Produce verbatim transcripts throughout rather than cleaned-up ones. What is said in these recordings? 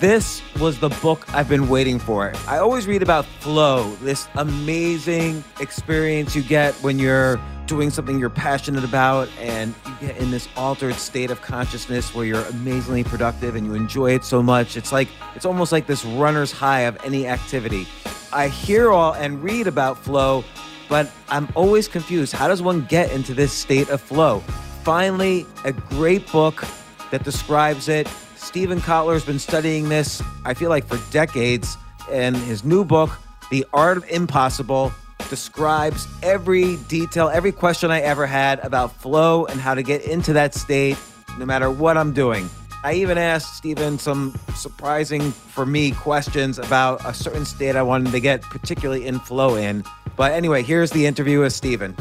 This was the book I've been waiting for. I always read about Flow, this amazing experience you get when you're doing something you're passionate about and you get in this altered state of consciousness where you're amazingly productive and you enjoy it so much. It's like, it's almost like this runner's high of any activity. I hear all and read about Flow, but I'm always confused. How does one get into this state of flow? Finally, a great book that describes it. Steven Kotler's been studying this, I feel like, for decades, and his new book, The Art of Impossible, describes every detail, every question I ever had about flow and how to get into that state no matter what I'm doing. I even asked Steven some surprising, for me, questions about a certain state I wanted to get particularly in flow in. But anyway, here's the interview with Steven.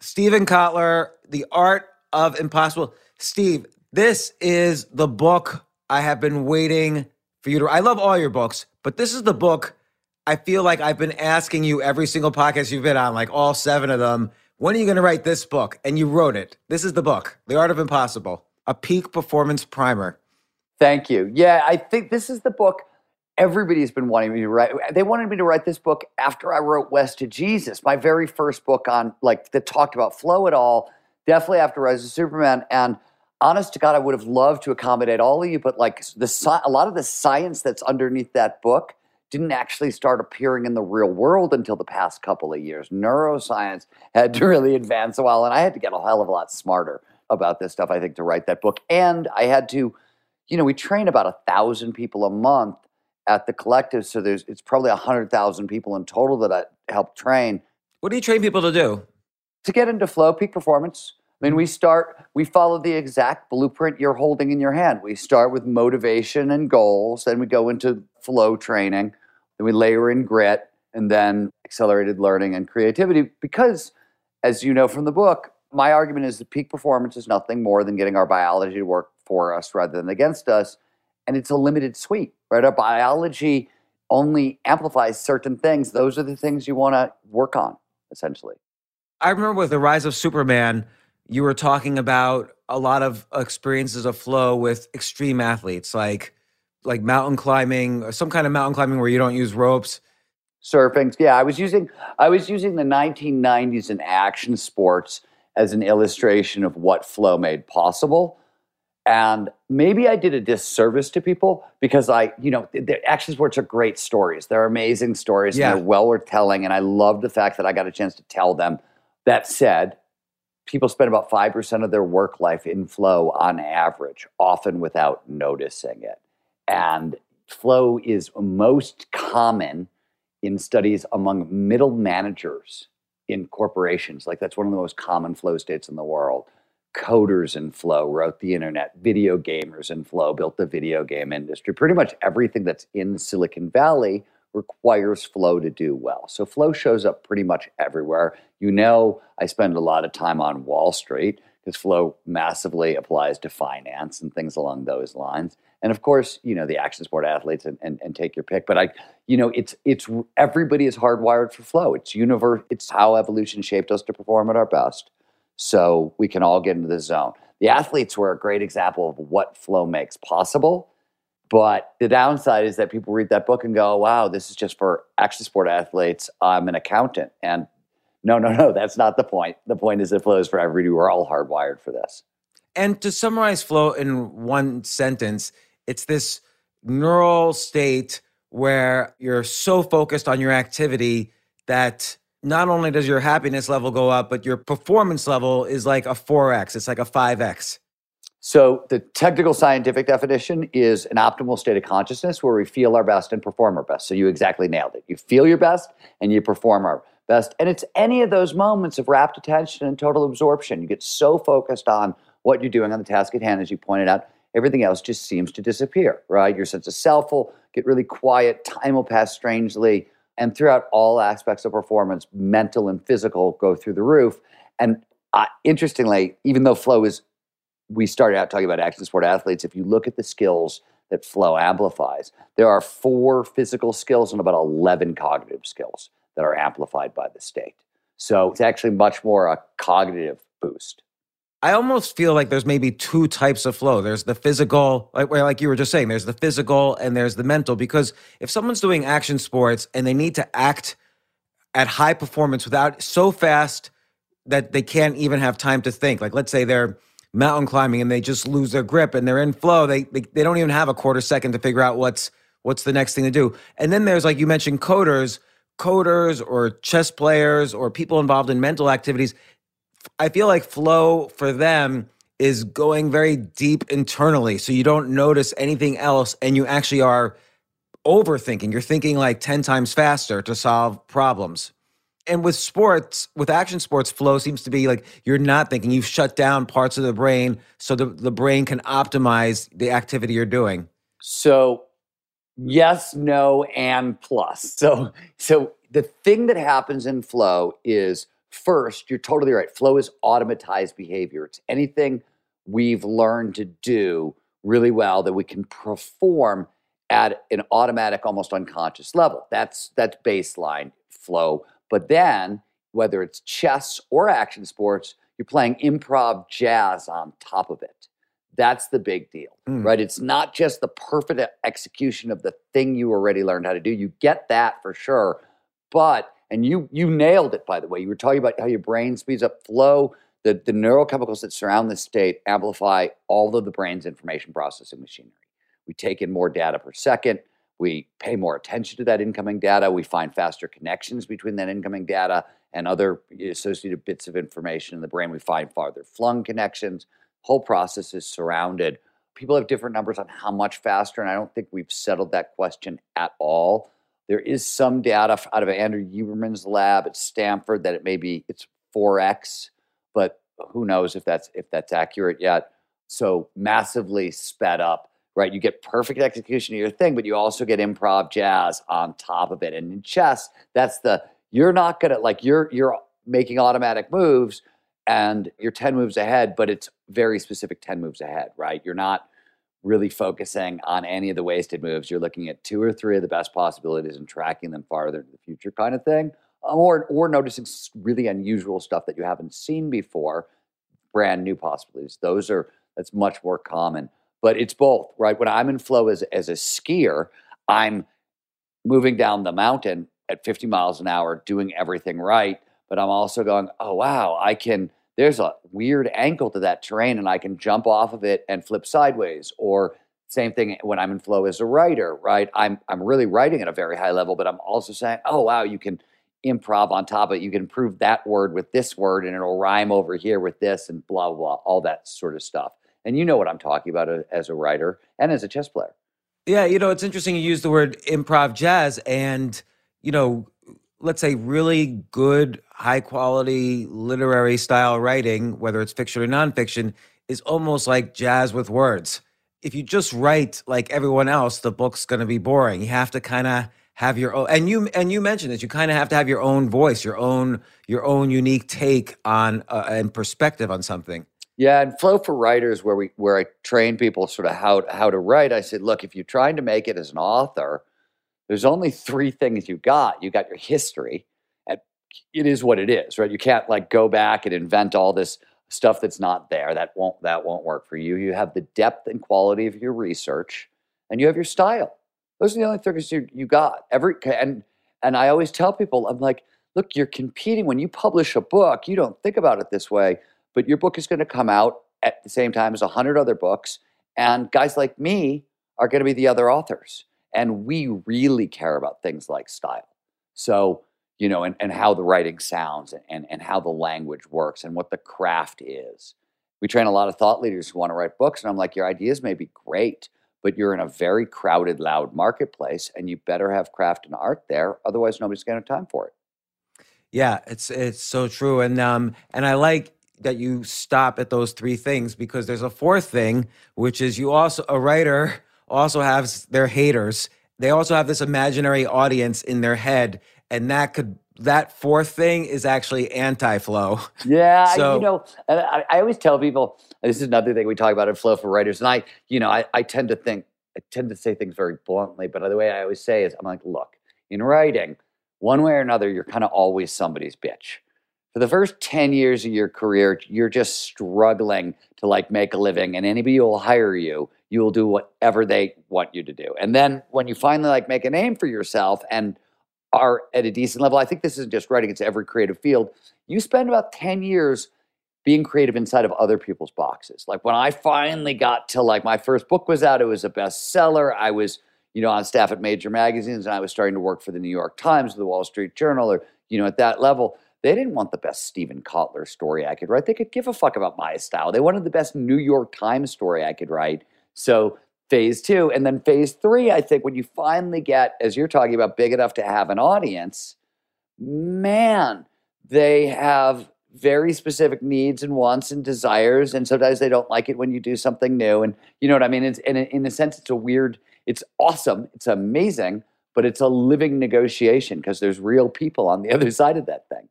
Steven Kotler, The Art of Impossible. Steve, this is the book I have been waiting for you to... I love all your books, but this is the book I feel like I've been asking you every single podcast you've been on, like all seven of them. When are you going to write this book? And you wrote it. This is the book, The Art of Impossible, a peak performance primer. Thank you. Yeah, I think this is the book everybody's been wanting me to write. They wanted me to write this book after I wrote West to Jesus, my very first book on like that talked about flow at all, definitely after Rise of Superman. And honest to God, I would have loved to accommodate all of you, but like the a lot of the science that's underneath that book didn't actually start appearing in the real world until the past couple of years. Neuroscience had to really advance a while, and I had to get a hell of a lot smarter about this stuff, I think, to write that book. And I had to, you know, we train about a thousand people a month at the collective, so there's it's probably one hundred thousand people in total that I helped train. What do you train people to do? To get into flow, peak performance. I mean, we start, we follow the exact blueprint you're holding in your hand. We start with motivation and goals, then we go into flow training, then we layer in grit, and then accelerated learning and creativity, because as you know from the book, my argument is that peak performance is nothing more than getting our biology to work for us rather than against us. And it's a limited suite, right? Our biology only amplifies certain things. Those are the things you want to work on, essentially. I remember with the Rise of Superman, you were talking about a lot of experiences of flow with extreme athletes, like like mountain climbing, or some kind of mountain climbing where you don't use ropes. Surfing, yeah. I was using I was using the nineteen nineties in action sports as an illustration of what flow made possible. And maybe I did a disservice to people because I, you know, the action sports are great stories. They're amazing stories. Yeah. And they're well worth telling. And I love the fact that I got a chance to tell them. That said, people spend about five percent of their work life in flow on average, often without noticing it. And flow is most common in studies among middle managers in corporations. Like that's one of the most common flow states in the world. Coders in flow wrote the internet. Video gamers in flow built the video game industry. Pretty much everything that's in Silicon Valley requires flow to do well. So flow shows up pretty much everywhere. You know, I spend a lot of time on Wall Street because flow massively applies to finance and things along those lines. And of course, you know, the action sport athletes and, and, and take your pick. But I, you know, it's it's everybody is hardwired for flow. It's universe. It's how evolution shaped us to perform at our best. So we can all get into the zone. The athletes were a great example of what flow makes possible. But the downside is that people read that book and go, wow, this is just for action sport athletes. I'm an accountant. And no, no, no, that's not the point. The point is it flows for everybody. We're all hardwired for this. And to summarize flow in one sentence, it's this neural state where you're so focused on your activity that not only does your happiness level go up, but your performance level is like a four X. It's like a five X. So the technical scientific definition is an optimal state of consciousness where we feel our best and perform our best. So you exactly nailed it. You feel your best and you perform our best. And it's any of those moments of rapt attention and total absorption. You get so focused on what you're doing on the task at hand, as you pointed out, everything else just seems to disappear, right? Your sense of self will get really quiet. Time will pass strangely. And throughout all aspects of performance, mental and physical go through the roof. And uh, interestingly, even though flow is we started out talking about action sport athletes. If you look at the skills that flow amplifies, there are four physical skills and about eleven cognitive skills that are amplified by the state. So it's actually much more a cognitive boost. I almost feel like there's maybe two types of flow. There's the physical, like, like you were just saying, there's the physical and there's the mental. Because if someone's doing action sports and they need to act at high performance without so fast that they can't even have time to think, like let's say they're mountain climbing and they just lose their grip and they're in flow. They, they they don't even have a quarter second to figure out what's what's the next thing to do. And then there's, like you mentioned, coders, coders or chess players or people involved in mental activities. I feel like flow for them is going very deep internally. So you don't notice anything else and you actually are overthinking. You're thinking like ten times faster to solve problems. And with sports, with action sports, flow seems to be like you're not thinking. You've shut down parts of the brain so the, the brain can optimize the activity you're doing. So yes, no, and plus. So, so the thing that happens in flow is, first, you're totally right. Flow is automatized behavior. It's anything we've learned to do really well that we can perform at an automatic, almost unconscious level. That's, that's baseline flow. But then, whether it's chess or action sports, you're playing improv jazz on top of it. That's the big deal, mm. right? It's not just the perfect execution of the thing you already learned how to do. You get that for sure. But, and you you nailed it, by the way. You were talking about how your brain speeds up flow. The, the neurochemicals that surround this state amplify all of the brain's information processing machinery. We take in more data per second. We pay more attention to that incoming data. We find faster connections between that incoming data and other associated bits of information in the brain. We find farther flung connections. Whole process is surrounded. People have different numbers on how much faster, and I don't think we've settled that question at all. There is some data out of Andrew Huberman's lab at Stanford that it may be it's four X, but who knows if that's if that's accurate yet. So massively sped up. Right, you get perfect execution of your thing, but you also get improv jazz on top of it. And in chess, that's the you're not gonna like your your making automatic moves and you're ten moves ahead, but it's very specific ten moves ahead, right? You're not really focusing on any of the wasted moves. You're looking at two or three of the best possibilities and tracking them farther into the future kind of thing, or, or noticing really unusual stuff that you haven't seen before, brand new possibilities. Those are, that's much more common, but it's both, right? When I'm in flow as, as a skier, I'm moving down the mountain at fifty miles an hour, doing everything right, but I'm also going, oh, wow, I can, there's a weird angle to that terrain and I can jump off of it and flip sideways. Or same thing when I'm in flow as a writer, right? I'm I'm really writing at a very high level, but I'm also saying, oh, wow, you can improv on top of it. You can improve that word with this word and it'll rhyme over here with this and blah, blah, all that sort of stuff. And you know what I'm talking about as a writer and as a chess player. Yeah, you know, it's interesting you use the word improv jazz and, you know, let's say really good, high quality literary style writing, whether it's fiction or nonfiction, is almost like jazz with words. If you just write like everyone else, the book's going to be boring. You have to kind of have your own, and you and you mentioned this, you kind of have to have your own voice, your own your own unique take on uh, and perspective on something. Yeah, and Flow for Writers, where we where I train people sort of how how to write, I said, look, if you're trying to make it as an author, there's only three things you got. You got your history, and it is what it is, right? You can't like go back and invent all this stuff that's not there. That won't that won't work for you. You have the depth and quality of your research, and you have your style. Those are the only things you, you got. Every and and I always tell people, I'm like, look, you're competing. When you publish a book, you don't think about it this way, but your book is going to come out at the same time as a hundred other books, and guys like me are going to be the other authors. And we really care about things like style. So, you know, and, and how the writing sounds and, and how the language works and what the craft is. We train a lot of thought leaders who want to write books. And I'm like, your ideas may be great, but you're in a very crowded, loud marketplace and you better have craft and art there. Otherwise, nobody's going to have time for it. Yeah, it's it's so true. And um, and I like that you stop at those three things because there's a fourth thing, which is you also, a writer... also have their haters. They also have this imaginary audience in their head. And that could that fourth thing is actually anti-flow. Yeah, so, you know, and I, I always tell people, this is another thing we talk about in Flow for Writers. And I, you know, I, I tend to think, I tend to say things very bluntly, but the way I always say is, I'm like, look, in writing, one way or another, you're kind of always somebody's bitch. For the first ten years of your career, you're just struggling to like make a living, and anybody who will hire you, you will do whatever they want you to do. And then when you finally like make a name for yourself and are at a decent level, I think this isn't just writing, it's every creative field. You spend about ten years being creative inside of other people's boxes. Like when I finally got to like my first book was out, it was a bestseller. I was, you know, on staff at major magazines and I was starting to work for the New York Times or the Wall Street Journal or, you know, at that level. They didn't want the best Steven Kotler story I could write. They could give a fuck about my style. They wanted the best New York Times story I could write. So phase two, and then phase three, I think when you finally get, as you're talking about, big enough to have an audience, man, they have very specific needs and wants and desires. And sometimes they don't like it when you do something new. And you know what I mean? It's, in, a, in a sense, it's a weird, it's awesome. It's amazing, but it's a living negotiation because there's real people on the other side of that thing.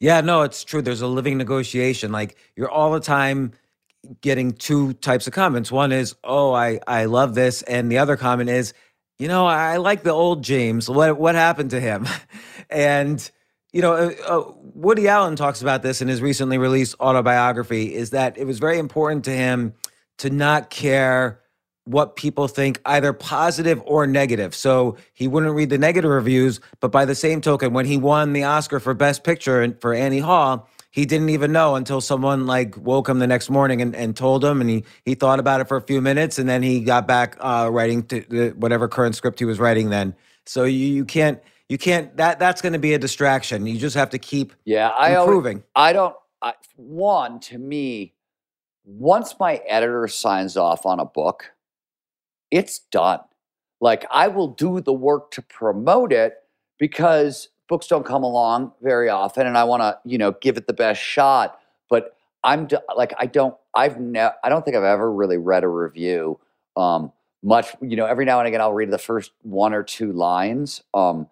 Yeah, no, it's true. There's a living negotiation. Like you're all the time getting two types of comments. One is, oh, I, I love this. And the other comment is, you know, I like the old James. What what happened to him? And, you know, uh, uh, Woody Allen talks about this in his recently released autobiography, is that it was very important to him to not care what people think, either positive or negative. So he wouldn't read the negative reviews, but by the same token, when he won the Oscar for Best Picture for Annie Hall, he didn't even know until someone like woke him the next morning and, and told him, and he he thought about it for a few minutes, and then he got back uh, writing to the, whatever current script he was writing then. So you you can't you can't that that's going to be a distraction. You just have to keep yeah I improving. Always, I don't I, one to me once my editor signs off on a book, it's done. Like I will do the work to promote it because books don't come along very often, and I want to, you know, give it the best shot. But I'm d- like, I don't, I've never, I don't think I've ever really read a review um, much. You know, every now and again, I'll read the first one or two lines, um,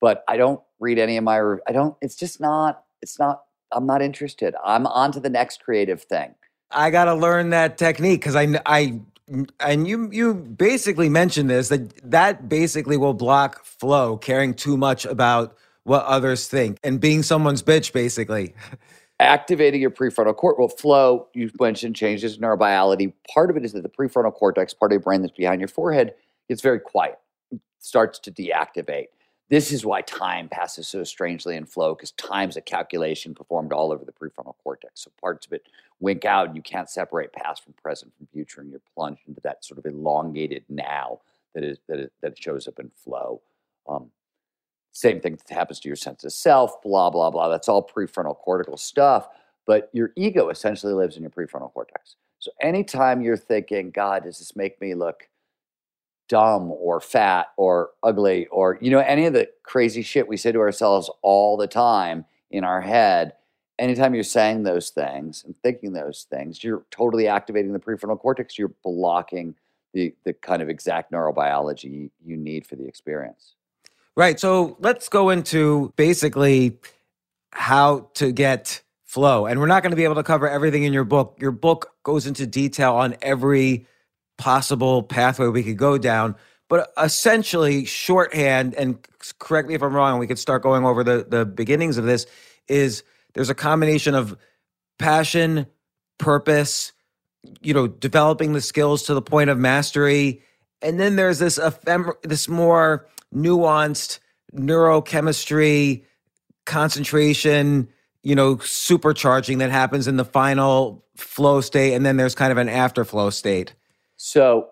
but I don't read any of my. Re- I don't. It's just not. it's not, I'm not interested. I'm on to the next creative thing. I got to learn that technique because I, I, and you, you basically mentioned this, that that basically will block flow, caring too much about what others think and being someone's bitch, basically. Activating your prefrontal cortex. Well, flow, you mentioned, changes neurobiology. Part of it is that the prefrontal cortex, part of your brain that's behind your forehead, gets very quiet, it starts to deactivate. This is why time passes so strangely in flow, because time's a calculation performed all over the prefrontal cortex. So parts of it wink out, and you can't separate past from present from future, and you're plunged into that sort of elongated now that is that, is, that shows up in flow. Um, same thing that happens to your sense of self, blah, blah, blah. That's all prefrontal cortical stuff. But your ego essentially lives in your prefrontal cortex. So anytime you're thinking, God, does this make me look dumb or fat or ugly or, you know, any of the crazy shit we say to ourselves all the time in our head, anytime you're saying those things and thinking those things, you're totally activating the prefrontal cortex. You're blocking the, the kind of exact neurobiology you need for the experience. Right. So let's go into basically how to get flow. And we're not going to be able to cover everything in your book. Your book goes into detail on every possible pathway we could go down, but essentially shorthand, and correct me if I'm wrong, we could start going over the, the beginnings of this, is there's a combination of passion, purpose, you know, developing the skills to the point of mastery. And then there's this ephemer- this more nuanced neurochemistry, concentration, you know, supercharging that happens in the final flow state. And then there's kind of an afterflow state. So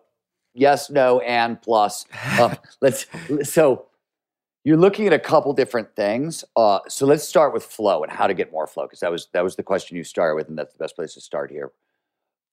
yes, no, and plus. Uh, let's. So you're looking at a couple different things. Uh, so let's start with flow and how to get more flow, because that was that was the question you started with, and that's the best place to start here.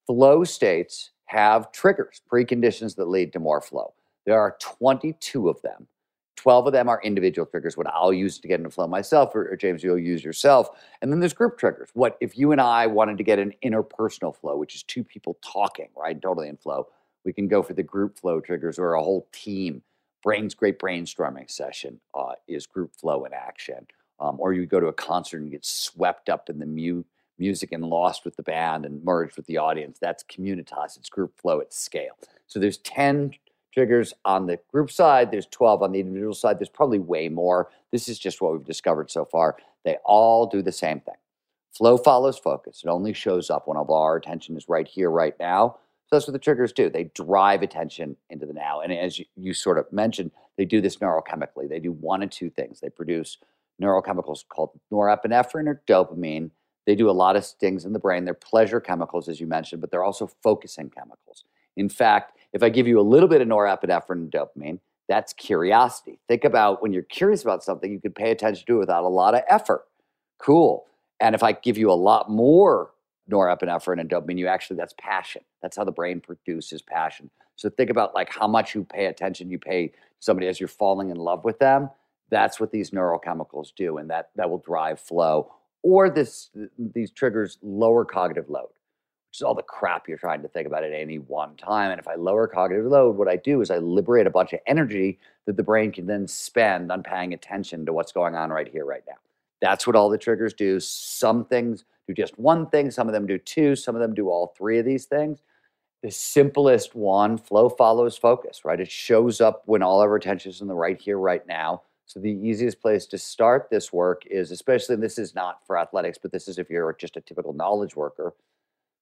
Flow states have triggers, preconditions that lead to more flow. There are twenty-two of them. twelve of them are individual triggers, what I'll use to get into flow myself, or, or James, you'll use yourself. And then there's group triggers. What if you and I wanted to get an interpersonal flow, which is two people talking, right? Totally in flow. We can go for the group flow triggers or a whole team. Brain's great brainstorming session uh, is group flow in action. Um, or you go to a concert and get swept up in the mu- music and lost with the band and merged with the audience. That's communitas. It's group flow at scale. So there's ten triggers on the group side. There's twelve on the individual side. There's probably way more. This is just what we've discovered so far. They all do the same thing. Flow follows focus. It only shows up when all our attention is right here, right now. So that's what the triggers do. They drive attention into the now. And as you, you sort of mentioned, they do this neurochemically. They do one of two things. They produce neurochemicals called norepinephrine or dopamine. They do a lot of things in the brain. They're pleasure chemicals, as you mentioned, but they're also focusing chemicals. In fact, if I give you a little bit of norepinephrine and dopamine, that's curiosity. Think about when you're curious about something, you can pay attention to it without a lot of effort. Cool. And if I give you a lot more norepinephrine and dopamine, you actually, that's passion. That's how the brain produces passion. So think about like how much you pay attention, you pay somebody as you're falling in love with them. That's what these neurochemicals do, and that, that will drive flow. Or this these triggers lower cognitive load, which is all the crap you're trying to think about at any one time. And if I lower cognitive load, what I do is I liberate a bunch of energy that the brain can then spend on paying attention to what's going on right here, right now. That's what all the triggers do. Some things do just one thing. Some of them do two. Some of them do all three of these things. The simplest one, flow follows focus, right? It shows up when all our attention is in the right here, right now. So the easiest place to start this work is, especially, and this is not for athletics, but this is if you're just a typical knowledge worker,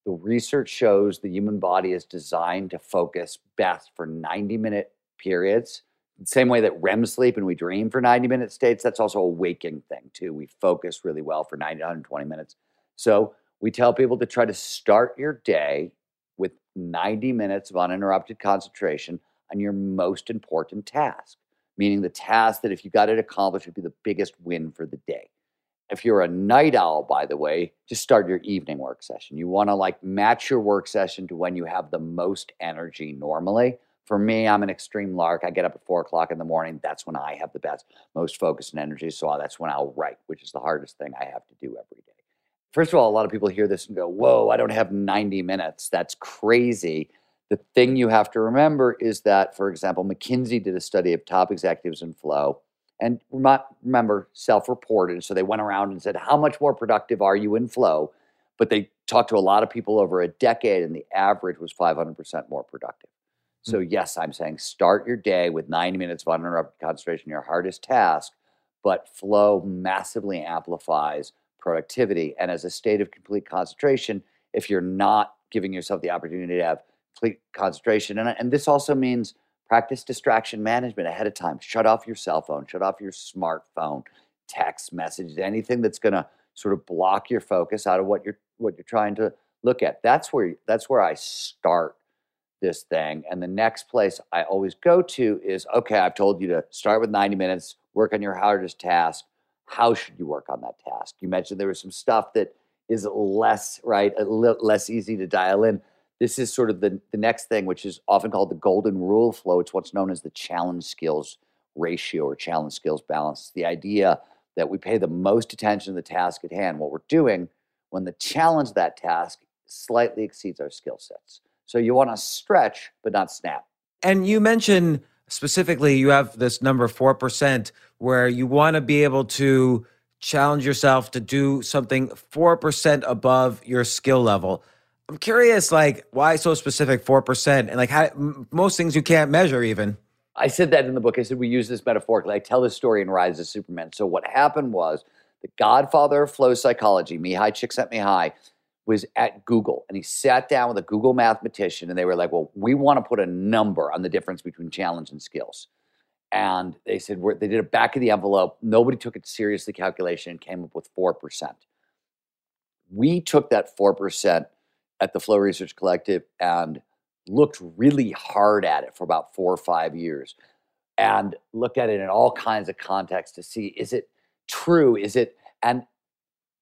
the research shows the human body is designed to focus best for ninety-minute periods. The same way that R E M sleep and we dream for ninety-minute states, that's also a waking thing, too. We focus really well for ninety to one hundred twenty minutes. So we tell people to try to start your day with ninety minutes of uninterrupted concentration on your most important task, meaning the task that if you got it accomplished would be the biggest win for the day. If you're a night owl, by the way, just start your evening work session. You want to like match your work session to when you have the most energy normally. For me, I'm an extreme lark. I get up at four o'clock in the morning. That's when I have the best, most focus and energy. So that's when I'll write, which is the hardest thing I have to do every day. First of all, a lot of people hear this and go, whoa, I don't have ninety minutes. That's crazy. The thing you have to remember is that, for example, McKinsey did a study of top executives in flow, and remember, self-reported. So they went around and said, how much more productive are you in Flow? But they talked to a lot of people over a decade, and the average was five hundred percent more productive. So yes, I'm saying start your day with ninety minutes of uninterrupted concentration, your hardest task, but Flow massively amplifies productivity. And as a state of complete concentration, if you're not giving yourself the opportunity to have complete concentration, and, and this also means practice distraction management ahead of time. Shut off your cell phone, shut off your smartphone, text messages, anything that's going to sort of block your focus out of what you're what you're trying to look at. That's where that's where I start this thing. And the next place I always go to is, okay, I've told you to start with ninety minutes, work on your hardest task. How should you work on that task? You mentioned there was some stuff that is less, right, less easy to dial in. This is sort of the, the next thing, which is often called the golden rule of Flow. It's what's known as the challenge skills ratio or challenge skills balance. The idea that we pay the most attention to the task at hand, what we're doing, when the challenge of that task slightly exceeds our skill sets. So you want to stretch, but not snap. And you mentioned specifically, you have this number four percent where you want to be able to challenge yourself to do something four percent above your skill level. I'm curious, like, why so specific four percent? And like, how, most things you can't measure even. I said that in the book. I said, we use this metaphorically. I tell this story in Rise of Superman. So what happened was the godfather of flow psychology, Mihaly Csikszentmihalyi, was at Google, and he sat down with a Google mathematician, and they were like, well, we want to put a number on the difference between challenge and skills. And they said, we're, they did a back of the envelope. Nobody took it seriously calculation and came up with four percent. We took that four percent at the Flow Research Collective and looked really hard at it for about four or five years and looked at it in all kinds of contexts to see, is it true? Is it, and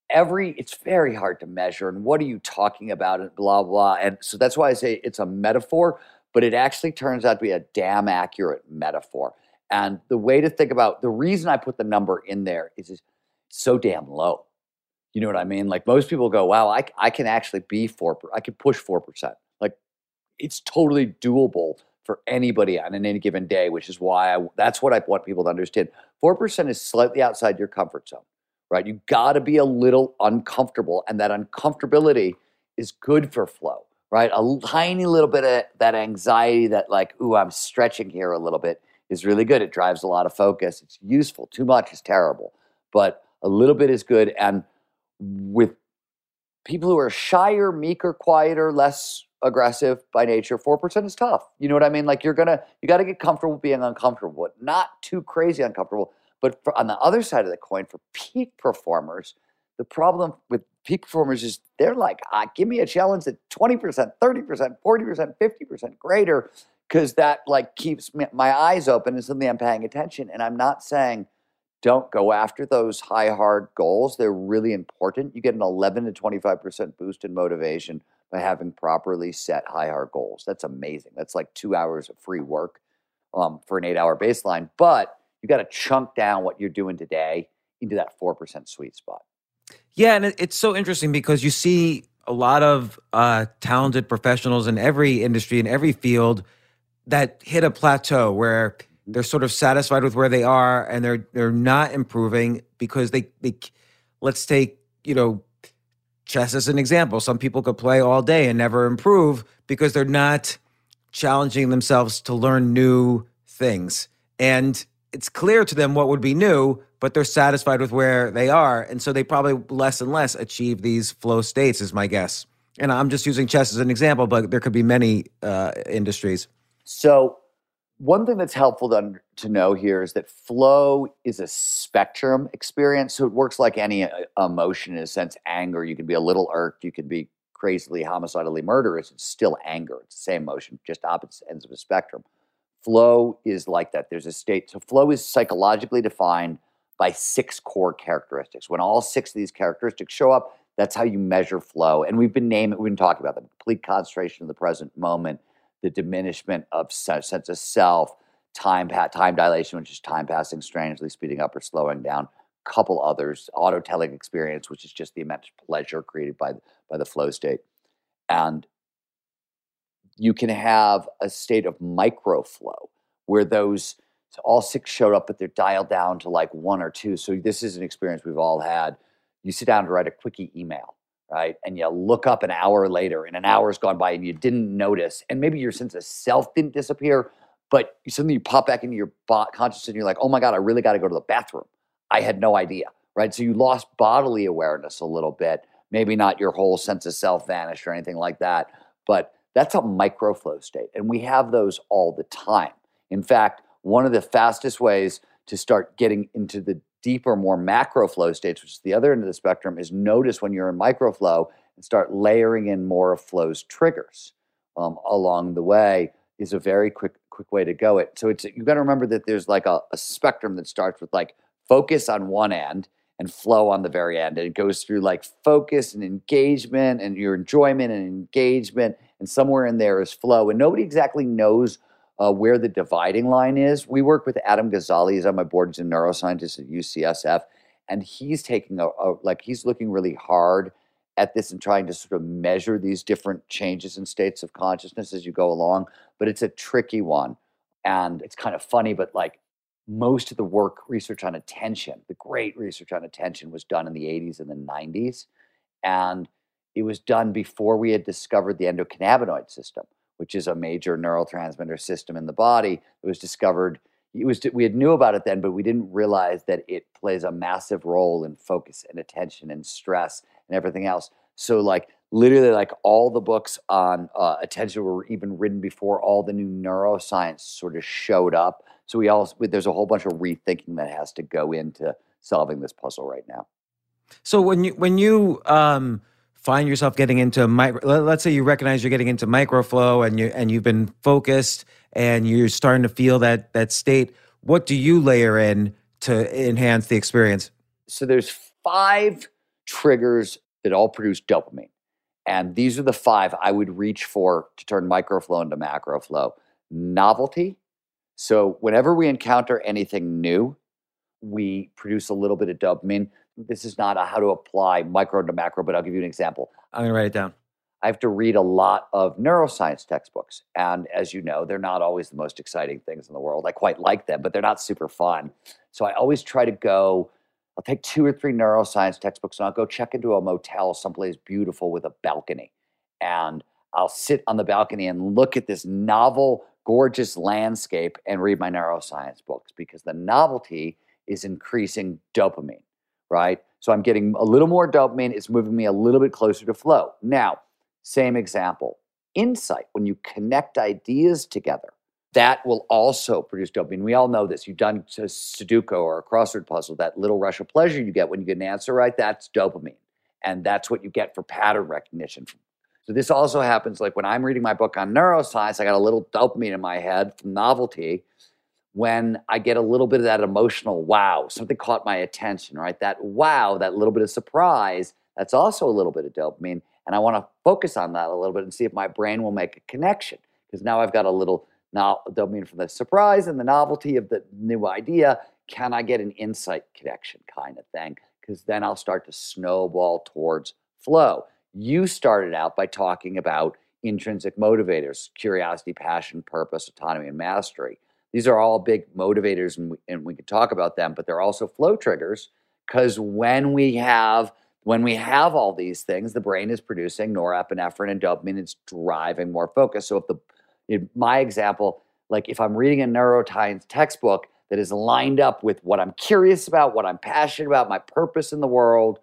every, it's very hard to measure. And what are you talking about? And blah, blah. And so that's why I say it's a metaphor, but it actually turns out to be a damn accurate metaphor. And the way to think about, the reason I put the number in there is it's so damn low. You know what I mean? Like most people go, wow, I, I can actually be four, I can push four percent. Like it's totally doable for anybody on any given day, which is why I, that's what I want people to understand. four percent is slightly outside your comfort zone, right? You got to be a little uncomfortable, and that uncomfortability is good for flow, right? A tiny little bit of that anxiety that like, ooh, I'm stretching here a little bit is really good. It drives a lot of focus. It's useful. Too much is terrible, but a little bit is good. And with people who are shyer, meeker, quieter, less aggressive by nature, four percent is tough. You know what I mean? Like you're going to, you got to get comfortable being uncomfortable, but not too crazy uncomfortable. But for, on the other side of the coin, for peak performers, the problem with peak performers is they're like, ah, give me a challenge at twenty percent, thirty percent, forty percent, fifty percent greater, because that like keeps me, my eyes open and suddenly I'm paying attention. And I'm not saying don't go after those high, hard goals. They're really important. You get an eleven to twenty-five percent boost in motivation by having properly set high, hard goals. That's amazing. That's like two hours of free work um, for an eight-hour baseline. But you got to chunk down what you're doing today into that four percent sweet spot. Yeah, and it's so interesting because you see a lot of uh, talented professionals in every industry, in every field, that hit a plateau where they're sort of satisfied with where they are, and they're they're not improving because they, they let's take, you know, chess as an example. Some people could play all day and never improve because they're not challenging themselves to learn new things. And it's clear to them what would be new, but they're satisfied with where they are. And so they probably less and less achieve these flow states is my guess. And I'm just using chess as an example, but there could be many uh, industries. So one thing that's helpful to, to know here is that flow is a spectrum experience. So it works like any emotion in a sense. Anger, you can be a little irked, you can be crazily, homicidally murderous. It's still anger. It's the same emotion, just opposite ends of a spectrum. Flow is like that. There's a state. So flow is psychologically defined by six core characteristics. When all six of these characteristics show up, that's how you measure flow. And we've been naming, we've been talking about them. Complete concentration of the present moment, the diminishment of sense of self, time time dilation, which is time passing strangely, speeding up or slowing down. A couple others, autotelic experience, which is just the immense pleasure created by, by the flow state. And you can have a state of microflow where those So all six showed up, but they're dialed down to like one or two. So this is an experience we've all had. You sit down to write a quickie email, right? And you look up an hour later and an hour's gone by and you didn't notice. And maybe your sense of self didn't disappear, but suddenly you pop back into your consciousness and you're like, oh my God, I really got to go to the bathroom. I had no idea, right? So you lost bodily awareness a little bit. Maybe not your whole sense of self vanished or anything like that, but that's a microflow state. And we have those all the time. In fact, one of the fastest ways to start getting into the deeper, more macro flow states, which is the other end of the spectrum, is notice when you're in microflow and start layering in more of flow's triggers um, along the way is a very quick quick way to go. It so it's you've got to remember that there's like a, a spectrum that starts with like focus on one end and flow on the very end, and it goes through like focus and engagement and your enjoyment and engagement, and somewhere in there is flow, and nobody exactly knows Uh, where the dividing line is. We work with Adam Gazzaley. He's on my board. He's a neuroscientist at U C S F, and he's taking a, a like he's looking really hard at this and trying to sort of measure these different changes in states of consciousness as you go along. But it's a tricky one, and it's kind of funny. But like most of the work, research on attention, the great research on attention, was done in the eighties and the nineties, and it was done before we had discovered the endocannabinoid system, which is a major neurotransmitter system in the body. It was discovered, it was we had knew about it then, but we didn't realize that it plays a massive role in focus and attention and stress and everything else. So like literally like all the books on uh, attention were even written before all the new neuroscience sort of showed up. So we all, there's a whole bunch of rethinking that has to go into solving this puzzle right now. So when you, when you, um, find yourself getting into micro, let's say you recognize you're getting into microflow and you and you've been focused and you're starting to feel that that state, what do you layer in to enhance the experience? So there's five triggers that all produce dopamine. And these are the five I would reach for to turn microflow into macroflow. Novelty. So whenever we encounter anything new, we produce a little bit of dopamine. This is not a how to apply micro to macro, but I'll give you an example. I'm going to write it down. I have to read a lot of neuroscience textbooks. And as you know, they're not always the most exciting things in the world. I quite like them, but they're not super fun. So I always try to go, I'll take two or three neuroscience textbooks and I'll go check into a motel someplace beautiful with a balcony. And I'll sit on the balcony and look at this novel, gorgeous landscape and read my neuroscience books, because the novelty is increasing dopamine. Right? So I'm getting a little more dopamine. It's moving me a little bit closer to flow. Now, same example, insight, when you connect ideas together, that will also produce dopamine. We all know this. You've done a Sudoku or a crossword puzzle, that little rush of pleasure you get when you get an answer right, that's dopamine. And that's what you get for pattern recognition. So this also happens like when I'm reading my book on neuroscience, I got a little dopamine in my head from novelty. When I get a little bit of that emotional wow, something caught my attention, right? That wow, that little bit of surprise, that's also a little bit of dopamine. And I want to focus on that a little bit and see if my brain will make a connection, because now I've got a little no- dopamine from the surprise and the novelty of the new idea. Can I get an insight connection kind of thing? Because then I'll start to snowball towards flow. You started out by talking about intrinsic motivators, curiosity, passion, purpose, autonomy, and mastery. These are all big motivators, and we, and we can talk about them, but they're also flow triggers, because when we have when we have all these things, the brain is producing norepinephrine and dopamine. It's driving more focus. So if the in my example, like if I'm reading a neuroscience textbook that is lined up with what I'm curious about, what I'm passionate about, my purpose in the world,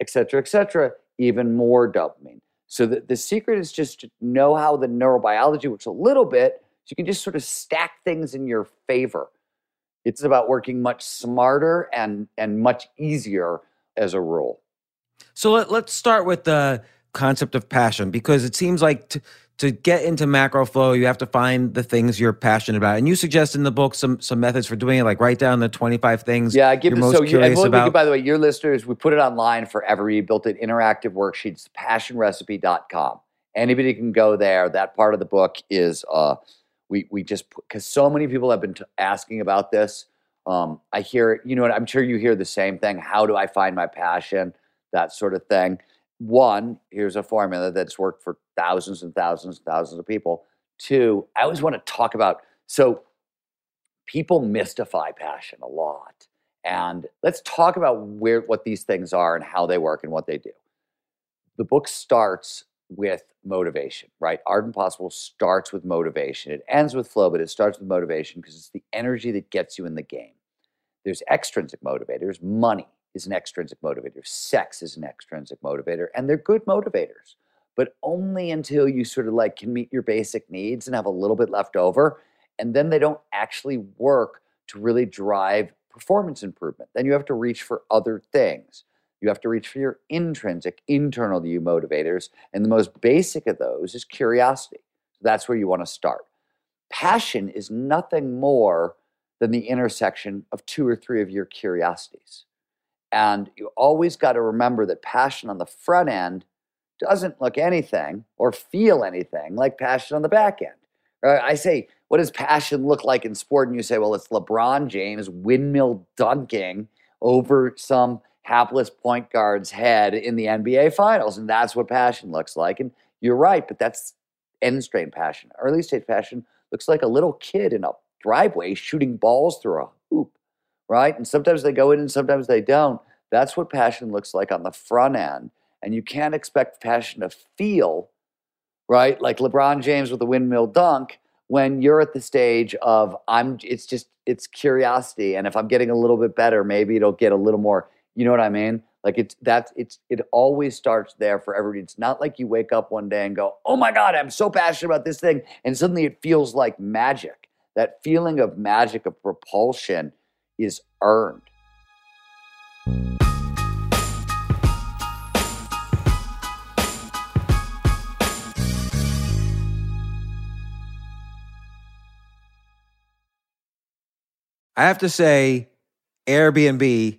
et cetera, et cetera, even more dopamine. So the, the secret is just to know how the neurobiology works a little bit. So you can just sort of stack things in your favor. It's about working much smarter and and much easier as a rule. So let, let's start with the concept of passion, because it seems like to, to get into macro flow, you have to find the things you're passionate about. And you suggest in the book some some methods for doing it, like write down the twenty-five things yeah, I give you're this, most so curious you, about. By the way, your listeners, we put it online forever. We built an interactive worksheet. It's passion recipe dot com. Anybody can go there. That part of the book is... Uh, We we just, because so many people have been t- asking about this. Um, I hear, you know, and I'm sure you hear the same thing. How do I find my passion? That sort of thing. One, here's a formula that's worked for thousands and thousands and thousands of people. Two, I always want to talk about, so people mystify passion a lot. And let's talk about where what these things are and how they work and what they do. The book starts with motivation, right? Art of Impossible starts with motivation. It ends with flow, but it starts with motivation because it's the energy that gets you in the game. There's extrinsic motivators. Money is an extrinsic motivator. Sex is an extrinsic motivator. And they're good motivators, but only until you sort of like can meet your basic needs and have a little bit left over. And then they don't actually work to really drive performance improvement. Then you have to reach for other things. You have to reach for your intrinsic, internal to you motivators. And the most basic of those is curiosity. That's where you want to start. Passion is nothing more than the intersection of two or three of your curiosities. And you always got to remember that passion on the front end doesn't look anything or feel anything like passion on the back end. I say, what does passion look like in sport? And you say, well, it's LeBron James windmill dunking over some hapless point guard's head in the N B A Finals. And that's what passion looks like. And you're right, but that's end strain passion. Early stage passion looks like a little kid in a driveway shooting balls through a hoop, right? And sometimes they go in and sometimes they don't. That's what passion looks like on the front end. And you can't expect passion to feel, right, like LeBron James with a windmill dunk when you're at the stage of I'm it's just it's curiosity, and if I'm getting a little bit better, maybe it'll get a little more, you know what I mean? Like it's that's it's it always starts there for everybody. It's not like you wake up one day and go, oh my God, I'm so passionate about this thing, and suddenly it feels like magic. That feeling of magic, of propulsion, is earned. I have to say, Airbnb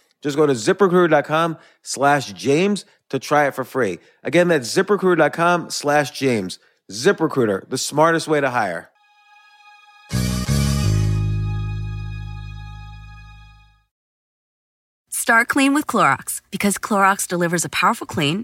Just go to ZipRecruiter.com slash James to try it for free. Again, that's ZipRecruiter.com slash James. ZipRecruiter, the smartest way to hire. Start clean with Clorox, because Clorox delivers a powerful clean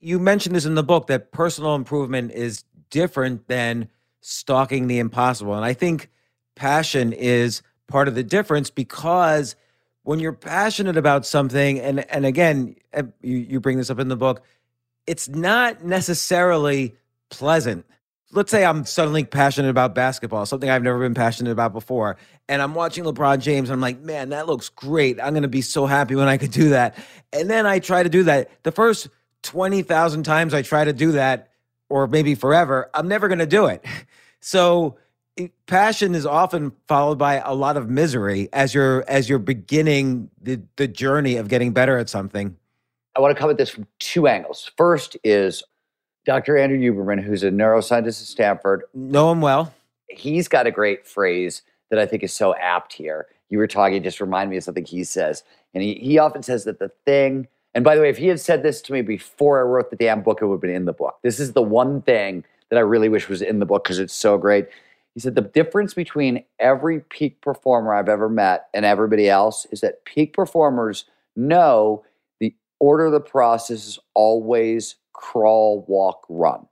You mentioned this in the book, that personal improvement is different than stalking the impossible. And I think passion is part of the difference, because when you're passionate about something, and, and again, you, you bring this up in the book, it's not necessarily pleasant. Let's say I'm suddenly passionate about basketball, something I've never been passionate about before. And I'm watching LeBron James, and I'm like, man, that looks great. I'm going to be so happy when I could do that. And then I try to do that. The first twenty thousand times I try to do that, or maybe forever, I'm never going to do it. So it, passion is often followed by a lot of misery as you're, as you're beginning the, the journey of getting better at something. I want to cover this from two angles. First is Doctor Andrew Huberman, who's a neuroscientist at Stanford. Know him well. He's got a great phrase that I think is so apt here. You were talking, just remind me of something he says. And he, he often says that the thing, and by the way, if he had said this to me before I wrote the damn book, it would have been in the book. This is the one thing that I really wish was in the book, because it's so great. He said the difference between every peak performer I've ever met and everybody else is that peak performers know the order of the process is always crawl, walk, run.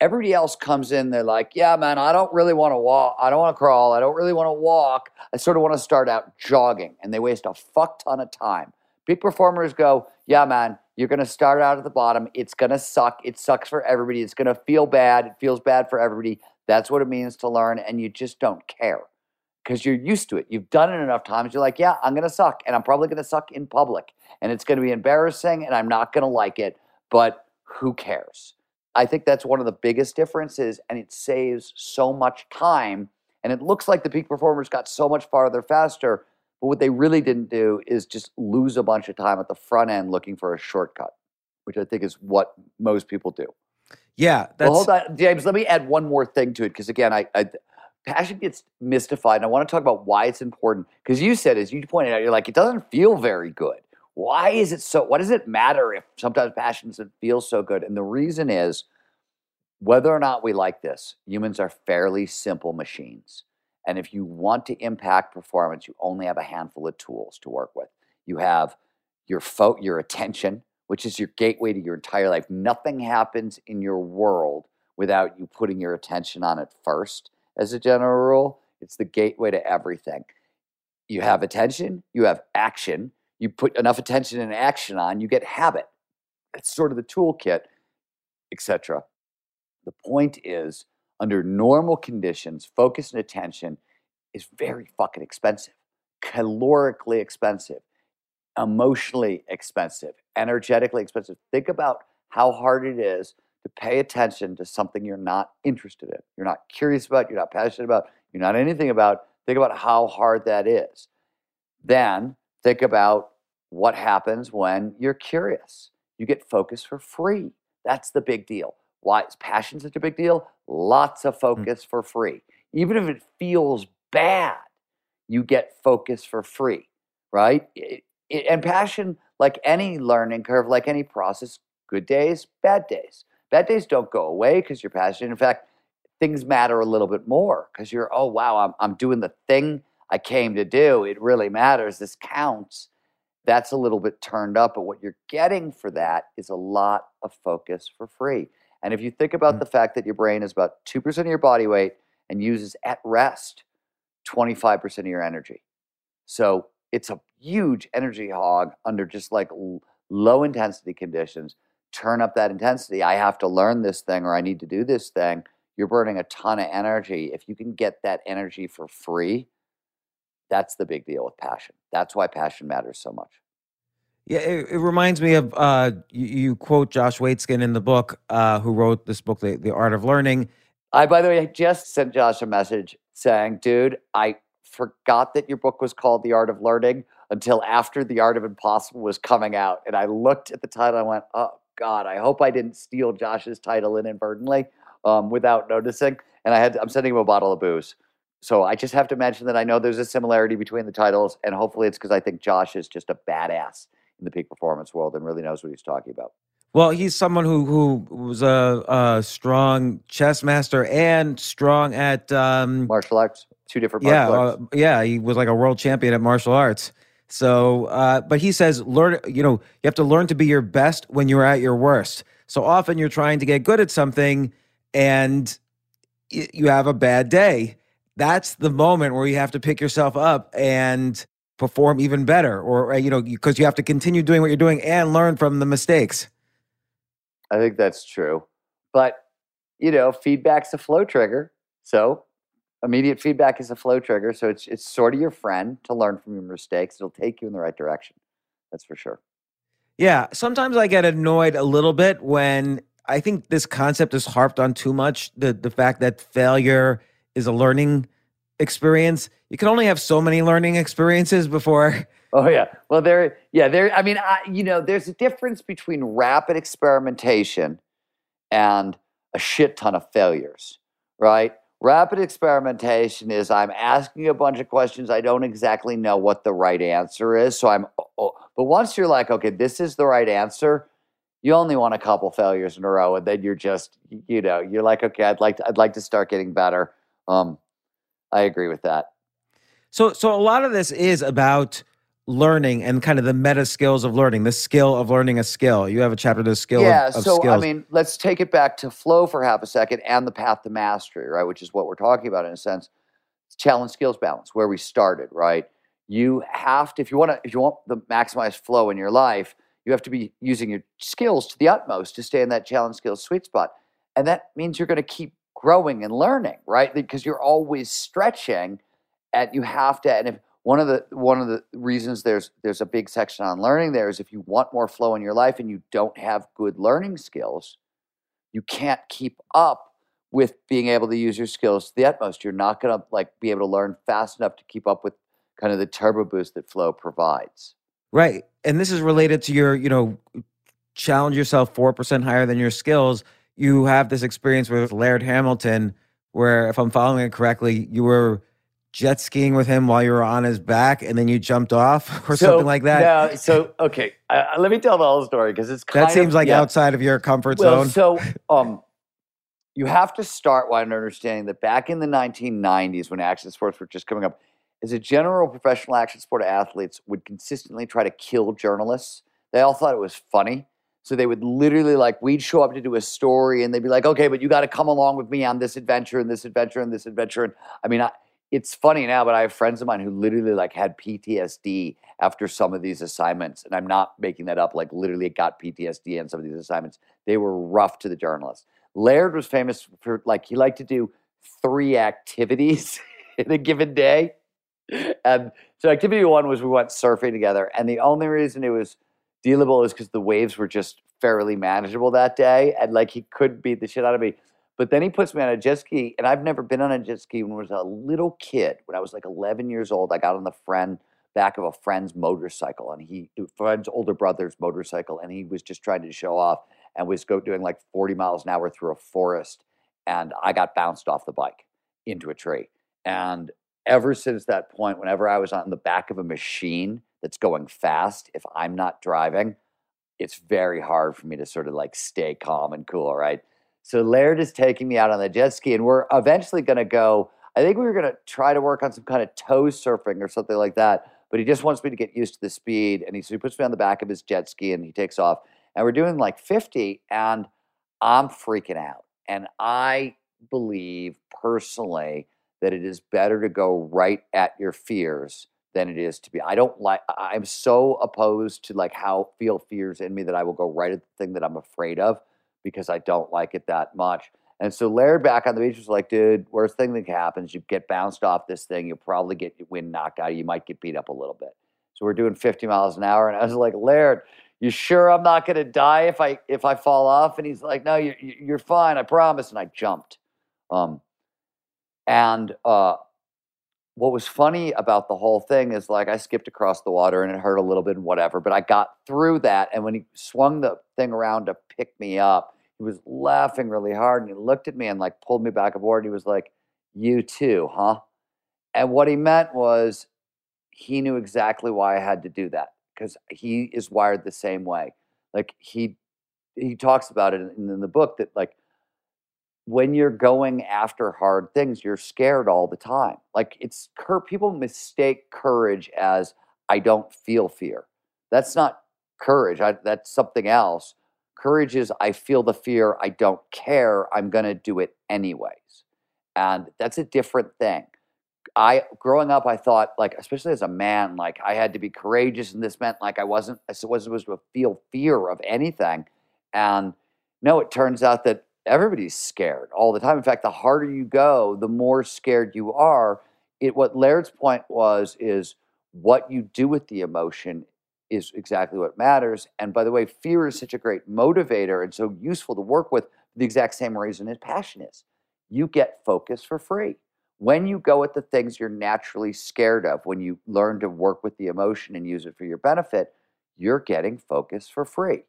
Everybody else comes in, they're like, yeah, man, I don't really want to walk. I don't want to crawl. I don't really want to walk. I sort of want to start out jogging, and they waste a fuck ton of time. Peak performers go, yeah, man, you're going to start out at the bottom. It's going to suck. It sucks for everybody. It's going to feel bad. It feels bad for everybody. That's what it means to learn, and you just don't care because you're used to it. You've done it enough times. You're like, yeah, I'm going to suck, and I'm probably going to suck in public, and it's going to be embarrassing, and I'm not going to like it, but who cares? I think that's one of the biggest differences, and it saves so much time. And it looks like the peak performers got so much farther faster, but what they really didn't do is just lose a bunch of time at the front end looking for a shortcut, which I think is what most people do. Yeah. That's... Well, hold on, James, let me add one more thing to it, because again, I, I passion gets mystified, and I want to talk about why it's important. Because you said, as you pointed out, you're like, it doesn't feel very good. Why is it so, what does it matter if sometimes passion doesn't feel so good? And the reason is, whether or not we like this, humans are fairly simple machines. And if you want to impact performance, you only have a handful of tools to work with. You have your fo- your attention, which is your gateway to your entire life. Nothing happens in your world without you putting your attention on it first. As a general rule, it's the gateway to everything. You have attention, you have action. You put enough attention and action on, you get habit. It's sort of the toolkit, et cetera. The point is, under normal conditions, focus and attention is very fucking expensive, calorically expensive, emotionally expensive, energetically expensive. Think about how hard it is to pay attention to something you're not interested in, you're not curious about, you're not passionate about, you're not anything about. Think about how hard that is. Then think about what happens when you're curious. You get focus for free. That's the big deal. Why is passion such a big deal? Lots of focus mm-hmm. for free. Even if it feels bad, you get focus for free, right? It, it, and passion, like any learning curve, like any process, good days, bad days. Bad days don't go away because you're passionate. In fact, things matter a little bit more because you're, oh, wow, I'm, I'm doing the thing I came to do. It really matters. This counts. That's a little bit turned up, but what you're getting for that is a lot of focus for free. And if you think about mm-hmm. the fact that your brain is about two percent of your body weight and uses at rest twenty-five percent of your energy. So it's a huge energy hog under just like l- low intensity conditions. Turn up that intensity. I have to learn this thing, or I need to do this thing. You're burning a ton of energy. If you can get that energy for free, that's the big deal with passion. That's why passion matters so much. Yeah, it, it reminds me of, uh, you, you quote Josh Waitzkin in the book, uh, who wrote this book, The, The Art of Learning. I, by the way, just sent Josh a message saying, dude, I forgot that your book was called The Art of Learning. until after The Art of Impossible was coming out. And I looked at the title and I went, oh, God, I hope I didn't steal Josh's title inadvertently um, without noticing. And I had to, I'm sending him a bottle of booze. So I just have to mention that I know there's a similarity between the titles, and hopefully it's because I think Josh is just a badass in the peak performance world and really knows what he's talking about. Well, he's someone who who was a, a strong chess master and strong at um, martial arts. Two different martial yeah, arts. Uh, yeah, he was like a world champion at martial arts. So, uh, but he says, learn. You know, you have to learn to be your best when you're at your worst. So often you're trying to get good at something, and y you have a bad day. That's the moment where you have to pick yourself up and perform even better, or you know, because you have to continue doing what you're doing and learn from the mistakes. I think that's true. But, you know, feedback's a flow trigger. So immediate feedback is a flow trigger. So it's, it's sort of your friend to learn from your mistakes. It'll take you in the right direction. That's for sure. Yeah. Sometimes I get annoyed a little bit when I think this concept is harped on too much. The, the fact that failure is a learning experience. You can only have so many learning experiences before... Oh, yeah. Well, there, yeah, there, I mean, I, you know, there's a difference between rapid experimentation and a shit ton of failures, right? Rapid experimentation is I'm asking a bunch of questions. I don't exactly know what the right answer is. So I'm, oh, but once you're like, okay, this is the right answer, you only want a couple failures in a row. And then you're just, you know, you're like, okay, I'd like to, I'd like to start getting better. Um, I agree with that. So, so a lot of this is about learning and kind of the meta skills of learning, the skill of learning a skill. You have a chapter to skill yeah, of, of so, skills. Yeah, so I mean, let's take it back to flow for half a second and the path to mastery, right? Which is what we're talking about in a sense. It's challenge skills balance, where we started, right? You have to, if you want to, if you want the maximize flow in your life, you have to be using your skills to the utmost to stay in that challenge skills sweet spot. And that means you're going to keep growing and learning, right? Because you're always stretching, and you have to, and if One of the one of the reasons there's there's a big section on learning there is if you want more flow in your life and you don't have good learning skills, you can't keep up with being able to use your skills to the utmost. You're not going to like be able to learn fast enough to keep up with kind of the turbo boost that flow provides. Right, and this is related to your you know challenge yourself four percent higher than your skills. You have this experience with Laird Hamilton where, if I'm following it correctly, you were jet skiing with him while you were on his back, and then you jumped off or so, something like that. No, so okay, uh, let me tell the whole story because it's kind that seems of, like yeah. outside of your comfort well, zone. So, um, you have to start by understanding that back in the nineteen nineties, when action sports were just coming up, as a general, professional action sport athletes would consistently try to kill journalists. They all thought it was funny, so they would literally like we'd show up to do a story, and they'd be like, "Okay, but you got to come along with me on this adventure and this adventure and this adventure." And I mean, I. It's funny now, but I have friends of mine who literally like had P T S D after some of these assignments. And I'm not making that up. Like literally got P T S D on some of these assignments. They were rough to the journalists. Laird was famous for like, he liked to do three activities in a given day. And so activity one was we went surfing together. And the only reason it was dealable is because the waves were just fairly manageable that day. And like he could beat the shit out of me. But then he puts me on a jet ski, and I've never been on a jet ski. When I was a little kid, when I was like eleven years old, I got on the friend back of a friend's motorcycle, and he, friend's older brother's motorcycle, and he was just trying to show off and was go doing like forty miles an hour through a forest, and I got bounced off the bike into a tree. And ever since that point, whenever I was on the back of a machine that's going fast, if I'm not driving, it's very hard for me to sort of like stay calm and cool, right? So Laird is taking me out on the jet ski, and we're eventually going to go, I think we were going to try to work on some kind of toe surfing or something like that, but he just wants me to get used to the speed, and he, so he puts me on the back of his jet ski, and he takes off, and we're doing like fifty, and I'm freaking out, and I believe personally that it is better to go right at your fears than it is to be. I don't like, I'm so opposed to like how feel fears in me that I will go right at the thing that I'm afraid of, because I don't like it that much. And so Laird back on the beach was like, dude, worst thing that happens, you get bounced off this thing, you'll probably get your wind knocked out, you might get beat up a little bit. So we're doing fifty miles an hour, and I was like, Laird, you sure I'm not gonna die if I if I fall off? And he's like, no, you're, you're fine, I promise. And I jumped. Um, and uh, what was funny about the whole thing is, like, I skipped across the water and it hurt a little bit and whatever, but I got through that. And when he swung the thing around to pick me up, he was laughing really hard, and he looked at me and, like, pulled me back aboard. He was like, "You too, huh?" And what he meant was he knew exactly why I had to do that, because he is wired the same way. Like, he he talks about it in, in the book that, like, when you're going after hard things, you're scared all the time. Like, it's cur- people mistake courage as, I don't feel fear. That's not courage. I, that's something else. Courage is, I feel the fear. I don't care. I'm going to do it anyways. And that's a different thing. I, growing up, I thought, like, especially as a man, like, I had to be courageous, and this meant, like, I wasn't, I wasn't supposed to feel fear of anything. And no, it turns out that everybody's scared all the time. In fact, the harder you go, the more scared you are. It, what Laird's point was, is what you do with the emotion is exactly what matters. And by the way, fear is such a great motivator and so useful to work with, the exact same reason as passion is. You get focus for free. When you go at the things you're naturally scared of, when you learn to work with the emotion and use it for your benefit, you're getting focus for free.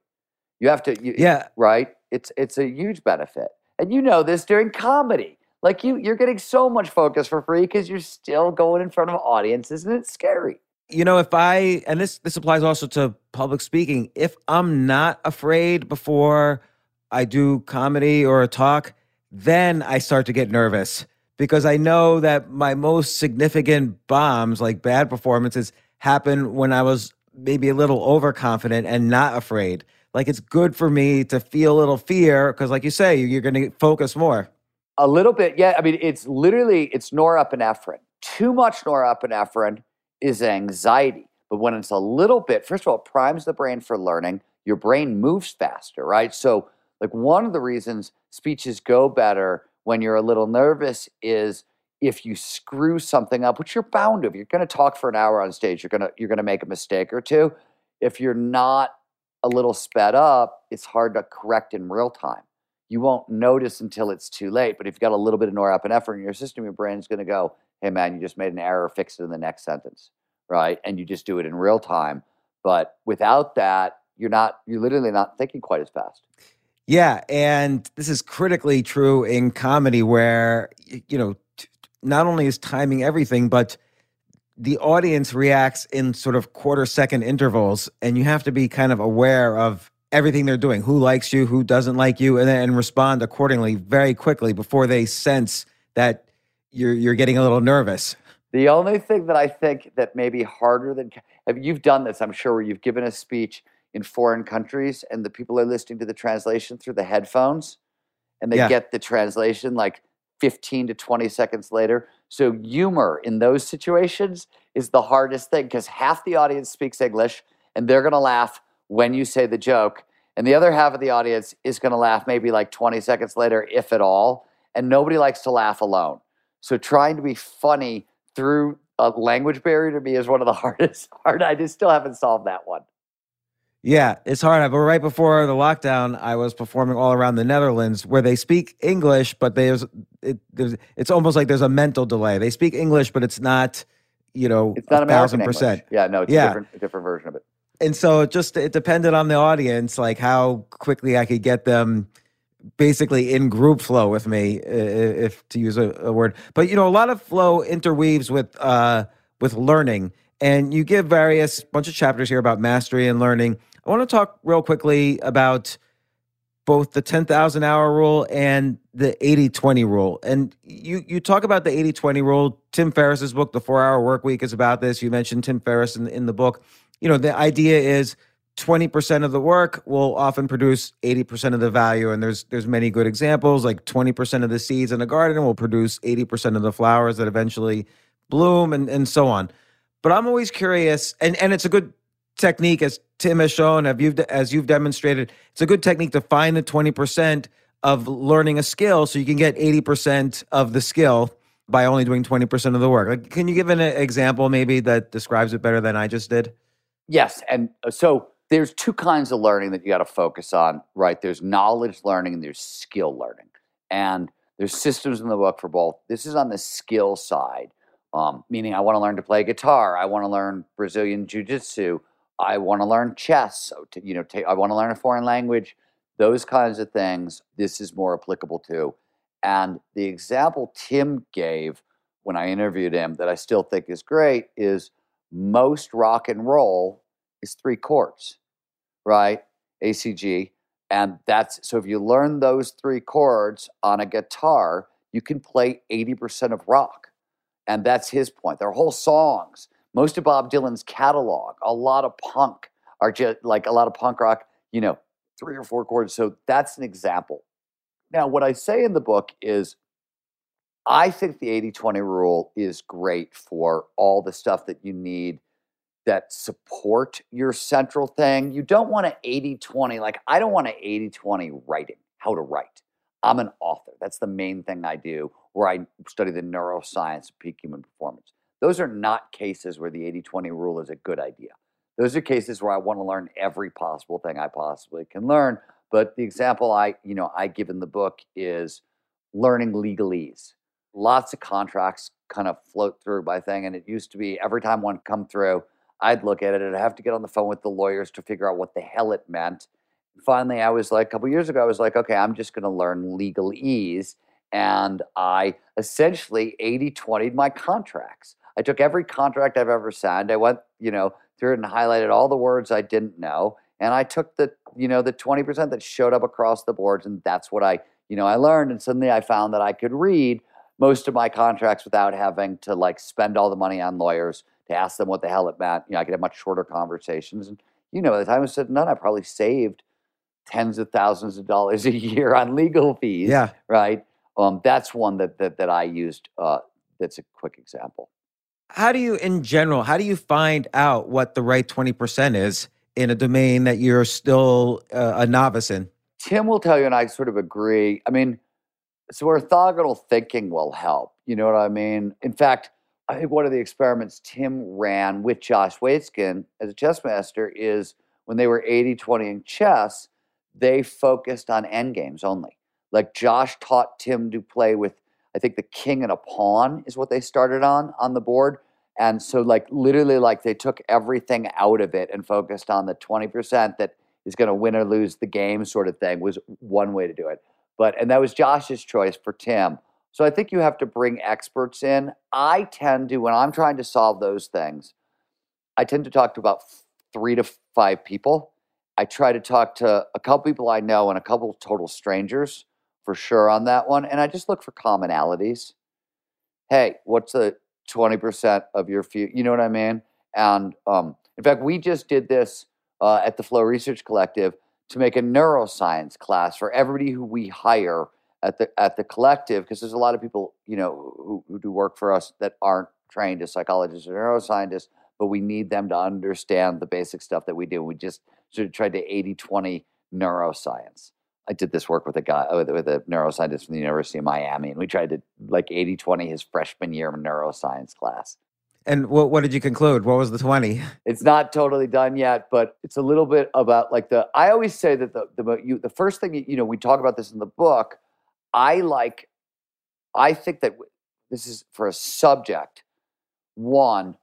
You have to, you, yeah, right? It's it's a huge benefit, and you know this during comedy. Like, you, you're getting so much focus for free because you're still going in front of audiences, and it's scary. You know, if I, and this this applies also to public speaking, if I'm not afraid before I do comedy or a talk, then I start to get nervous, because I know that my most significant bombs, like bad performances, happen when I was maybe a little overconfident and not afraid. Like, it's good for me to feel a little fear, because, like you say, you're going to focus more. A little bit, yeah. I mean, it's literally, it's norepinephrine. Too much norepinephrine is anxiety. But when it's a little bit, first of all, it primes the brain for learning. Your brain moves faster, right? So, like, one of the reasons speeches go better when you're a little nervous is if you screw something up, which you're bound to. If you're going to talk for an hour on stage, you're going you're going to make a mistake or two. If you're not a little sped up, it's hard to correct in real time. You won't notice until it's too late, but if you've got a little bit of norepinephrine in your system, your brain's going to go, hey, man, you just made an error, fix it in the next sentence, right? And you just do it in real time. But without that, you're not, you're literally not thinking quite as fast. Yeah, and this is critically true in comedy where, you know, not only is timing everything, but the audience reacts in sort of quarter second intervals, and you have to be kind of aware of everything they're doing, who likes you, who doesn't like you, and then respond accordingly very quickly before they sense that you're you're getting a little nervous. The only thing that I think that may be harder than, I mean, you've done this, I'm sure, where you've given a speech in foreign countries and the people are listening to the translation through the headphones, and they yeah. get the translation like fifteen to twenty seconds later. So humor in those situations is the hardest thing, because half the audience speaks English and they're going to laugh when you say the joke. And the other half of the audience is going to laugh maybe like twenty seconds later, if at all. And nobody likes to laugh alone. So trying to be funny through a language barrier to me is one of the hardest. Hard. I just still haven't solved that one. Yeah, it's hard. But right before the lockdown, I was performing all around the Netherlands, where they speak English, but there's, it, there's it's almost like there's a mental delay. They speak English, but it's not, you know, it's not American English. Yeah, no, it's yeah. a different, a different version of it. And so it just it depended on the audience, like how quickly I could get them basically in group flow with me, if to use a, a word. But, you know, a lot of flow interweaves with uh, with learning. And you give various bunch of chapters here about mastery and learning. I want to talk real quickly about both the ten thousand hour rule and the eighty twenty rule. And you you talk about the eighty twenty rule. Tim Ferriss's book, The four hour Work Week, is about this. You mentioned Tim Ferriss in, in the book. You know, the idea is twenty percent of the work will often produce eighty percent of the value. And there's there's many good examples, like twenty percent of the seeds in a garden will produce eighty percent of the flowers that eventually bloom, and, and so on. But I'm always curious, and, and it's a good technique, as Tim has shown, as you've, as you've demonstrated, it's a good technique to find the twenty percent of learning a skill so you can get eighty percent of the skill by only doing twenty percent of the work. Like, can you give an example maybe that describes it better than I just did? Yes, and so there's two kinds of learning that you got to focus on, right? There's knowledge learning and there's skill learning. And there's systems in the book for both. This is on the skill side. um, meaning I want to learn to play guitar. I want to learn Brazilian jiu-jitsu. I want to learn chess. You know, t- I want to learn a foreign language. Those kinds of things, this is more applicable to. And the example Tim gave when I interviewed him that I still think is great is most rock and roll is three chords, right? A C G. And that's, so if you learn those three chords on a guitar, you can play eighty percent of rock. And that's his point. There are whole songs. Most of Bob Dylan's catalog, a lot of punk, are just like a lot of punk rock, you know, three or four chords. So that's an example. Now, what I say in the book is I think the eighty twenty rule is great for all the stuff that you need that support your central thing. You don't want to eighty twenty. Like, I don't want to eighty twenty writing, how to write. I'm an author. That's the main thing I do, where I study the neuroscience of peak human performance. Those are not cases where the eighty twenty rule is a good idea. Those are cases where I want to learn every possible thing I possibly can learn. But the example I, you know, I give in the book is learning legalese. Lots of contracts kind of float through my thing, and it used to be every time one come through, I'd look at it and I'd have to get on the phone with the lawyers to figure out what the hell it meant. Finally, I was like, a couple years ago, I was like, okay, I'm just going to learn legalese, and I essentially eighty twenty'd my contracts. I took every contract I've ever signed. I went, you know, through it and highlighted all the words I didn't know. And I took the, you know, the twenty percent that showed up across the boards, and that's what I, you know, I learned. And suddenly I found that I could read most of my contracts without having to like spend all the money on lawyers to ask them what the hell it meant. You know, I could have much shorter conversations. And, you know, by the time I was said and done, I probably saved tens of thousands of dollars a year on legal fees. Yeah. Right. Um, that's one that, that, that I used. Uh, that's a quick example. How do you, in general, how do you find out what the right twenty percent is in a domain that you're still uh, a novice in? Tim will tell you, and I sort of agree. I mean, so orthogonal thinking will help. You know what I mean? In fact, I think one of the experiments Tim ran with Josh Waitzkin as a chess master is when they were eighty twenty in chess, they focused on endgames only. Like Josh taught Tim to play with, I think the king and a pawn is what they started on, on the board. And so like literally like they took everything out of it and focused on the twenty percent that is going to win or lose the game sort of thing was one way to do it. But, and that was Josh's choice for Tim. So I think you have to bring experts in. I tend to, when I'm trying to solve those things, I tend to talk to about three to five people. I try to talk to a couple people I know and a couple total strangers for sure on that one. And I just look for commonalities. Hey, what's the twenty percent of your few, you know what I mean? And um, in fact, we just did this uh, at the Flow Research Collective to make a neuroscience class for everybody who we hire at the at the collective, because there's a lot of people, you know, who, who do work for us that aren't trained as psychologists or neuroscientists, but we need them to understand the basic stuff that we do. We just sort of tried to eighty twenty neuroscience. I did this work with a guy, with a neuroscientist from the University of Miami, and we tried to like eighty twenty his freshman year of neuroscience class. And what what did you conclude? What was the twenty? It's not totally done yet, but it's a little bit about like the, I always say that the the, you, the first thing, you know, we talk about this in the book, I like, I think that this is for a subject, one,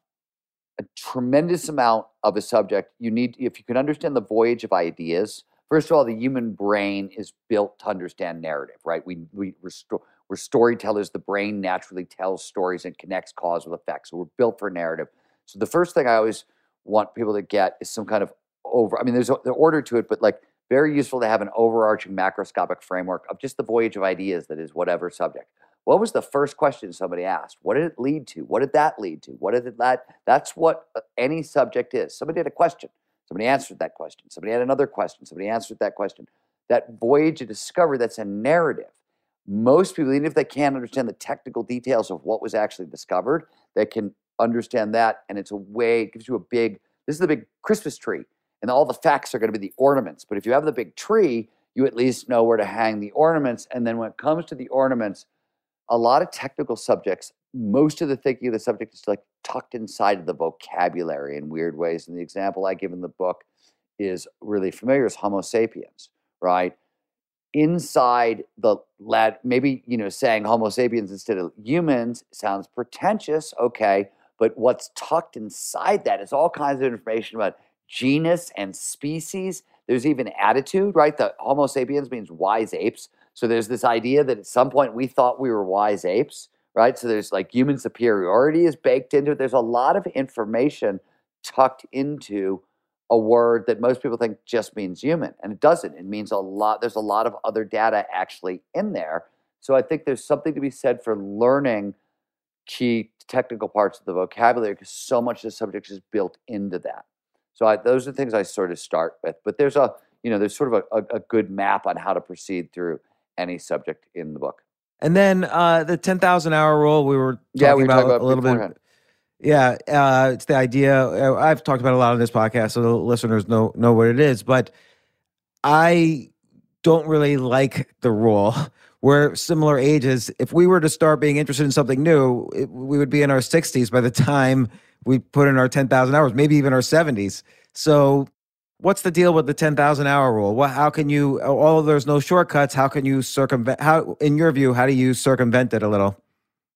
a tremendous amount of a subject. You need, if you can understand the voyage of ideas. First of all, the human brain is built to understand narrative, right? We, we, we're, sto- we're storytellers. The brain naturally tells stories and connects cause with effect. So we're built for narrative. So the first thing I always want people to get is some kind of over, I mean, there's the order to it, but like very useful to have an overarching macroscopic framework of just the voyage of ideas that is whatever subject. What was the first question somebody asked? What did it lead to? What did that lead to? What did it that? That's what any subject is. Somebody had a question. Somebody answered that question. Somebody had another question. Somebody answered that question. That voyage of discovery, that's a narrative. Most people, even if they can't understand the technical details of what was actually discovered, they can understand that. And it's a way, it gives you a big, this is the big Christmas tree. And all the facts are going to be the ornaments. But if you have the big tree, you at least know where to hang the ornaments. And then when it comes to the ornaments, a lot of technical subjects, most of the thinking of the subject is like tucked inside of the vocabulary in weird ways. And the example I give in the book is really familiar, is Homo sapiens, right? inside the lad, maybe, you know, saying Homo sapiens instead of humans sounds pretentious, okay, but what's tucked inside that is all kinds of information about genus and species. There's even attitude, right? The Homo sapiens means wise apes. So there's this idea that at some point we thought we were wise apes, right? So there's like human superiority is baked into it. There's a lot of information tucked into a word that most people think just means human, and it doesn't. It means a lot. There's a lot of other data actually in there. So I think there's something to be said for learning key technical parts of the vocabulary because so much of the subject is built into that. So I, those are things I sort of start with, but there's a, you know, there's sort of a, a, a good map on how to proceed through any subject in the book. And then uh, the ten thousand hour rule we were talking yeah, we were about, talking about a little beforehand. bit. Yeah, uh, it's the idea. I've talked about it a lot on this podcast, so the listeners know know what it is. But I don't really like the rule. We're similar ages. If we were to start being interested in something new, it, we would be in our sixties by the time we put in our ten thousand hours, maybe even our seventies. So what's the deal with the ten thousand hour rule? Well, how can you, although there's no shortcuts, how can you circumvent, how, in your view, how do you circumvent it a little?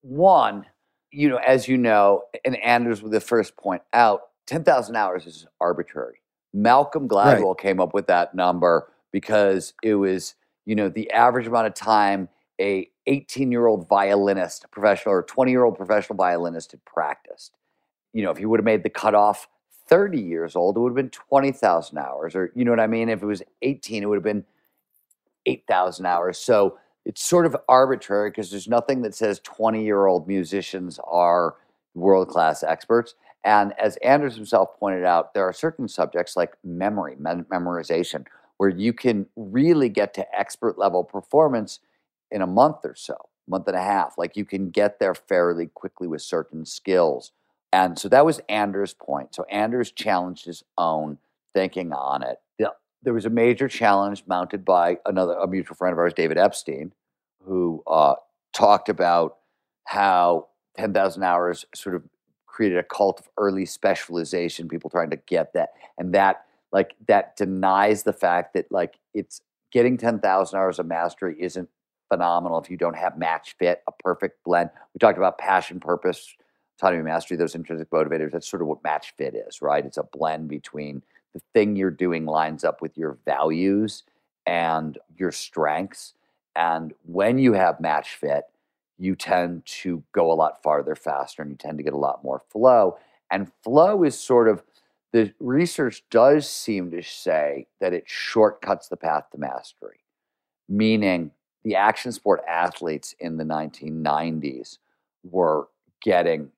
One, you know, as you know, and Anders with the first point out, ten thousand hours is arbitrary. Malcolm Gladwell right. came up with that number because it was, you know, the average amount of time a eighteen-year-old violinist, a professional or twenty-year-old professional violinist had practiced. You know, if you would have made the cutoff thirty years old, it would have been twenty thousand hours. Or, you know what I mean? If it was eighteen, it would have been eight thousand hours. So it's sort of arbitrary because there's nothing that says twenty-year-old musicians are world-class experts. And as Anders himself pointed out, there are certain subjects like memory, mem- memorization, where you can really get to expert-level performance in a month or so, month and a half. Like, you can get there fairly quickly with certain skills. And so that was Anders' point. So Anders challenged his own thinking on it. There was a major challenge mounted by another a mutual friend of ours, David Epstein, who uh, talked about how ten thousand hours sort of created a cult of early specialization, people trying to get that. And that, like, that denies the fact that, like, it's getting ten thousand hours of mastery isn't phenomenal if you don't have match fit, a perfect blend. We talked about passion, purpose, autonomy, mastery, those intrinsic motivators. That's sort of what match fit is, right? It's a blend between the thing you're doing lines up with your values and your strengths. And when you have match fit, you tend to go a lot farther faster and you tend to get a lot more flow. And flow is sort of, the research does seem to say that it shortcuts the path to mastery, meaning the action sport athletes in the nineteen nineties were getting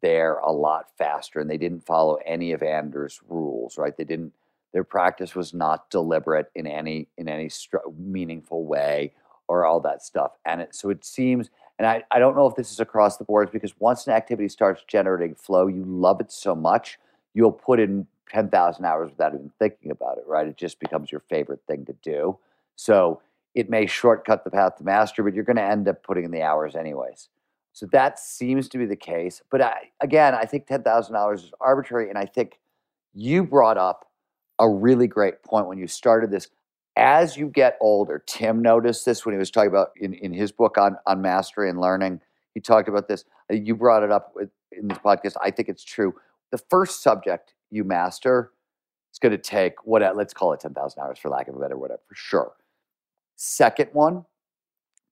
there a lot faster, and they didn't follow any of Anders' rules, right? They didn't, their practice was not deliberate in any in any stru- meaningful way or all that stuff. And it, so it seems, and I, I don't know if this is across the board, because once an activity starts generating flow, you love it so much, you'll put in ten thousand hours without even thinking about it, right? It just becomes your favorite thing to do. So it may shortcut the path to mastery, but you're going to end up putting in the hours anyways. So that seems to be the case. But I, again, I think ten thousand dollars is arbitrary. And I think you brought up a really great point when you started this. As you get older, Tim noticed this when he was talking about in, in his book on, on mastery and learning. He talked about this. You brought it up with, in this podcast. I think it's true. The first subject you master is going to take, what let's call it ten thousand hours for lack of a better word, for sure. Second one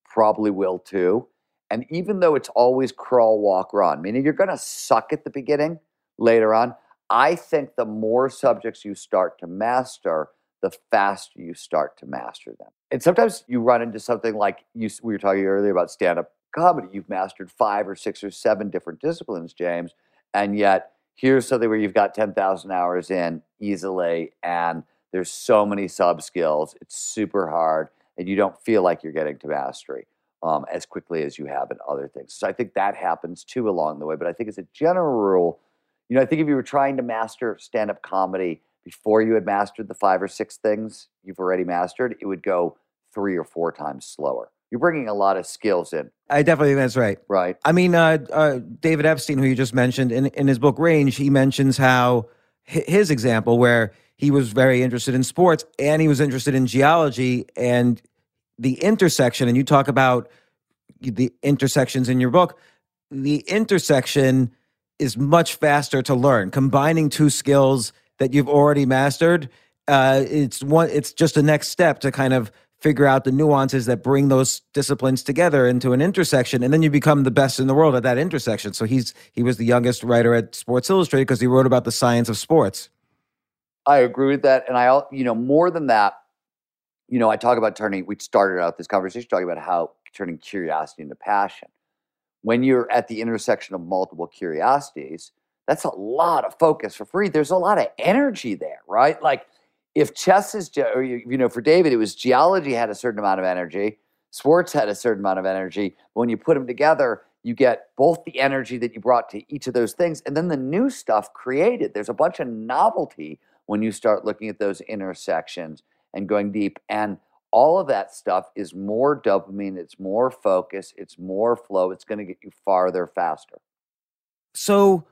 probably will too. And even though it's always crawl, walk, run, meaning you're going to suck at the beginning later on, I think the more subjects you start to master, the faster you start to master them. And sometimes you run into something like you, we were talking earlier about stand-up comedy. You've mastered five or six or seven different disciplines, James, and yet here's something where you've got ten thousand hours in easily, and there's so many sub-skills. It's super hard, and you don't feel like you're getting to mastery Um, as quickly as you have in other things. So I think that happens too along the way. But I think as a general rule, you know, I think if you were trying to master stand-up comedy before you had mastered the five or six things you've already mastered, it would go three or four times slower. You're bringing a lot of skills in. I definitely think that's right. Right. I mean, uh, uh, David Epstein, who you just mentioned, in, in his book Range, he mentions how his example where he was very interested in sports and he was interested in geology, and the intersection, and you talk about the intersections in your book, the intersection is much faster to learn. Combining two skills that you've already mastered, uh, it's one. It's just the next step to kind of figure out the nuances that bring those disciplines together into an intersection, and then you become the best in the world at that intersection. So he's he was the youngest writer at Sports Illustrated because he wrote about the science of sports. I agree with that, and I, you know, more than that, you know, I talk about turning. We started out this conversation talking about how turning curiosity into passion. When you're at the intersection of multiple curiosities, that's a lot of focus for free. There's a lot of energy there, right? Like if chess is, ge- or, you know, for David, it was geology had a certain amount of energy. Sports had a certain amount of energy. But when you put them together, you get both the energy that you brought to each of those things and then the new stuff created. There's a bunch of novelty when you start looking at those intersections and going deep. And all of that stuff is more dopamine, it's more focus, it's more flow, it's going to get you farther faster. So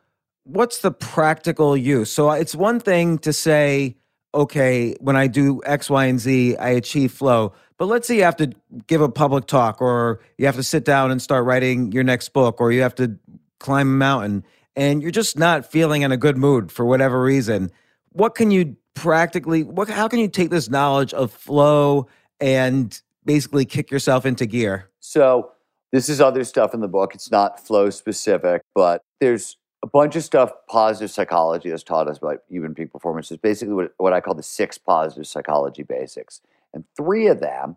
what's the practical use? So it's one thing to say, okay, when I do X, Y, and Z, I achieve flow. But let's say you have to give a public talk, or you have to sit down and start writing your next book, or you have to climb a mountain, and you're just not feeling in a good mood for whatever reason. What can you practically, what, how can you take this knowledge of flow and basically kick yourself into gear? So this is other stuff in the book. It's not flow specific, but there's a bunch of stuff positive psychology has taught us about human peak performance. It's basically what, what I call the six positive psychology basics. And three of them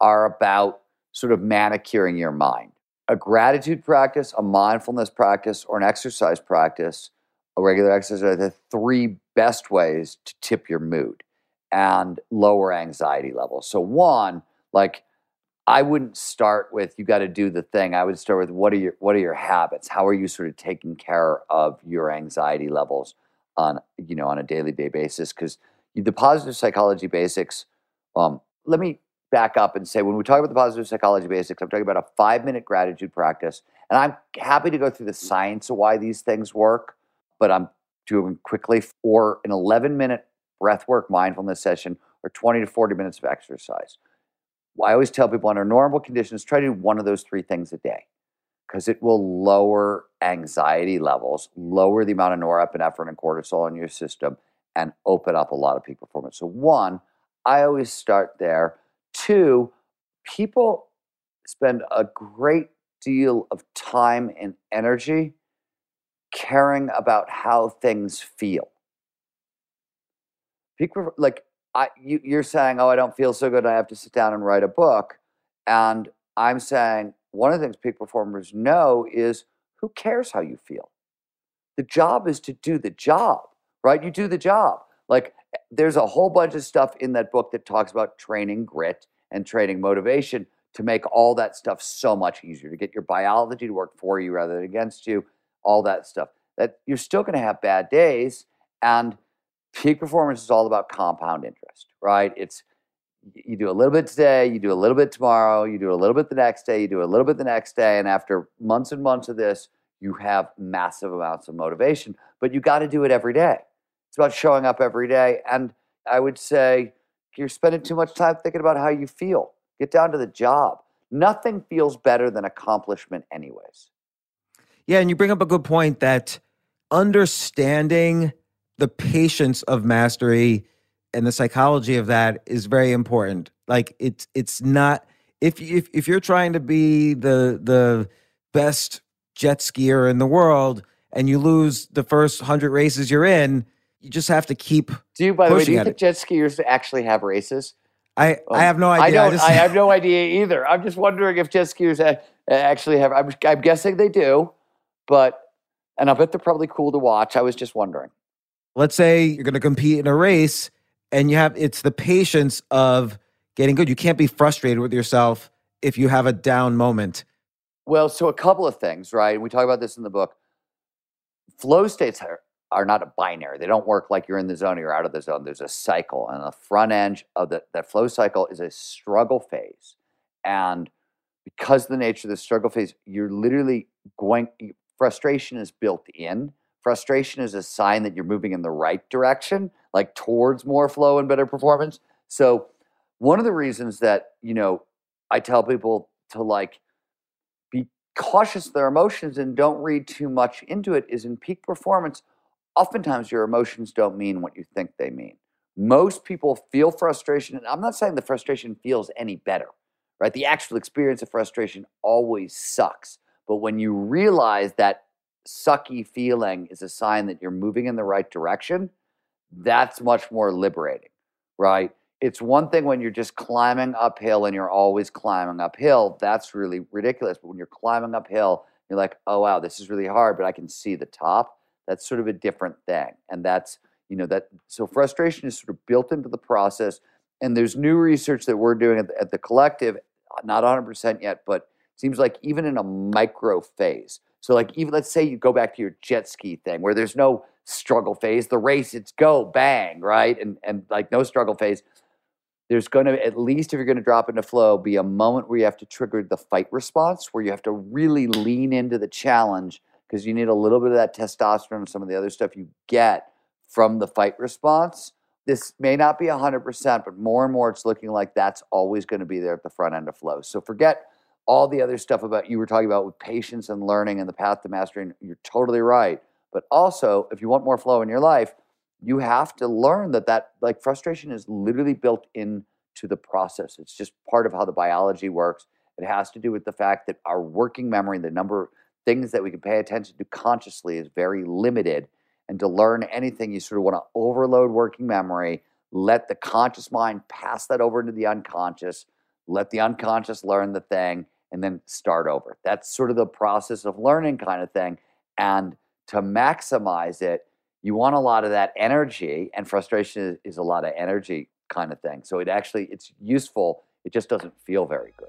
are about sort of manicuring your mind. A gratitude practice, a mindfulness practice, or an exercise practice, a regular exercise, are the three best ways to tip your mood and lower anxiety levels. So one, like I wouldn't start with, you got to do the thing. I would start with, what are your, what are your habits? How are you sort of taking care of your anxiety levels on, you know, on a daily day basis? Because the positive psychology basics, um, let me back up and say, when we talk about the positive psychology basics, I'm talking about a five minute gratitude practice. And I'm happy to go through the science of why these things work, but I'm doing quickly, or an eleven minute breathwork mindfulness session, or twenty to forty minutes of exercise. Well, I always tell people under normal conditions, try to do one of those three things a day because it will lower anxiety levels, lower the amount of norepinephrine and cortisol in your system, and open up a lot of peak performance. So one, I always start there. Two, people spend a great deal of time and energy caring about how things feel. People, like I, you, you're saying, oh, I don't feel so good, I have to sit down and write a book. And I'm saying one of the things peak performers know is who cares how you feel? The job is to do the job, right? You do the job. Like there's a whole bunch of stuff in that book that talks about training grit and training motivation to make all that stuff so much easier, to get your biology to work for you rather than against you, all that stuff. That you're still going to have bad days, and peak performance is all about compound interest, right? It's you do a little bit today, you do a little bit tomorrow, you do a little bit the next day, you do a little bit the next day, and after months and months of this, you have massive amounts of motivation, but you got to do it every day. It's about showing up every day, and I would say you're spending too much time thinking about how you feel. Get down to the job. Nothing feels better than accomplishment anyways. Yeah, and you bring up a good point that understanding the patience of mastery and the psychology of that is very important. Like it's it's not if if if you're trying to be the the best jet skier in the world and you lose the first hundred races you're in, you just have to keep. Do you, by the way, do you think it. jet skiers actually have races? I, um, I have no idea. I don't. I, just, I have no idea either. I'm just wondering if jet skiers actually have. I'm, I'm guessing they do. But, and I bet they're probably cool to watch. I was just wondering. Let's say you're going to compete in a race and you have, it's the patience of getting good. You can't be frustrated with yourself if you have a down moment. Well, so a couple of things, right? We talk about this in the book. Flow states are, are not a binary. They don't work like you're in the zone or you're out of the zone. There's a cycle, and the front end of the, that flow cycle is a struggle phase. And because of the nature of the struggle phase, you're literally going... You, frustration is built in. Frustration is a sign that you're moving in the right direction, like towards more flow and better performance. So one of the reasons that, you know, I tell people to like be cautious of their emotions and don't read too much into it is in peak performance, oftentimes your emotions don't mean what you think they mean. Most people feel frustration, and I'm not saying the frustration feels any better, right? The actual experience of frustration always sucks. But when you realize that sucky feeling is a sign that you're moving in the right direction, that's much more liberating, right? It's one thing when you're just climbing uphill and you're always climbing uphill. That's really ridiculous. But when you're climbing uphill, you're like, oh, wow, this is really hard, but I can see the top. That's sort of a different thing. And that's, you know, that so frustration is sort of built into the process. And there's new research that we're doing at the, at the collective, not one hundred percent yet, but it seems like even in a micro phase. So like even let's say you go back to your jet ski thing where there's no struggle phase, the race, it's go, bang, right? And, and like no struggle phase. There's going to, at least if you're going to drop into flow, be a moment where you have to trigger the fight response, where you have to really lean into the challenge because you need a little bit of that testosterone and some of the other stuff you get from the fight response. This may not be one hundred percent, but more and more it's looking like that's always going to be there at the front end of flow. So forget all the other stuff about you were talking about with patience and learning and the path to mastery, and you're totally right. But also, if you want more flow in your life, you have to learn that that like frustration is literally built into the process. It's just part of how the biology works. It has to do with the fact that our working memory, the number of things that we can pay attention to consciously is very limited. And to learn anything, you sort of want to overload working memory, let the conscious mind pass that over into the unconscious, let the unconscious learn the thing, and then start over. That's sort of the process of learning kind of thing. And to maximize it, you want a lot of that energy, and frustration is a lot of energy kind of thing. So it actually, it's useful. It just doesn't feel very good.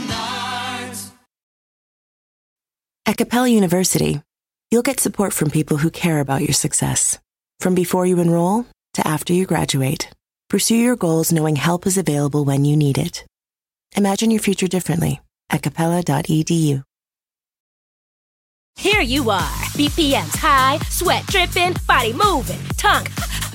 At Capella University, you'll get support from people who care about your success. From before you enroll to after you graduate, pursue your goals knowing help is available when you need it. Imagine your future differently at capella dot e d u. Here you are, B P Ms high, sweat dripping, body moving, tongue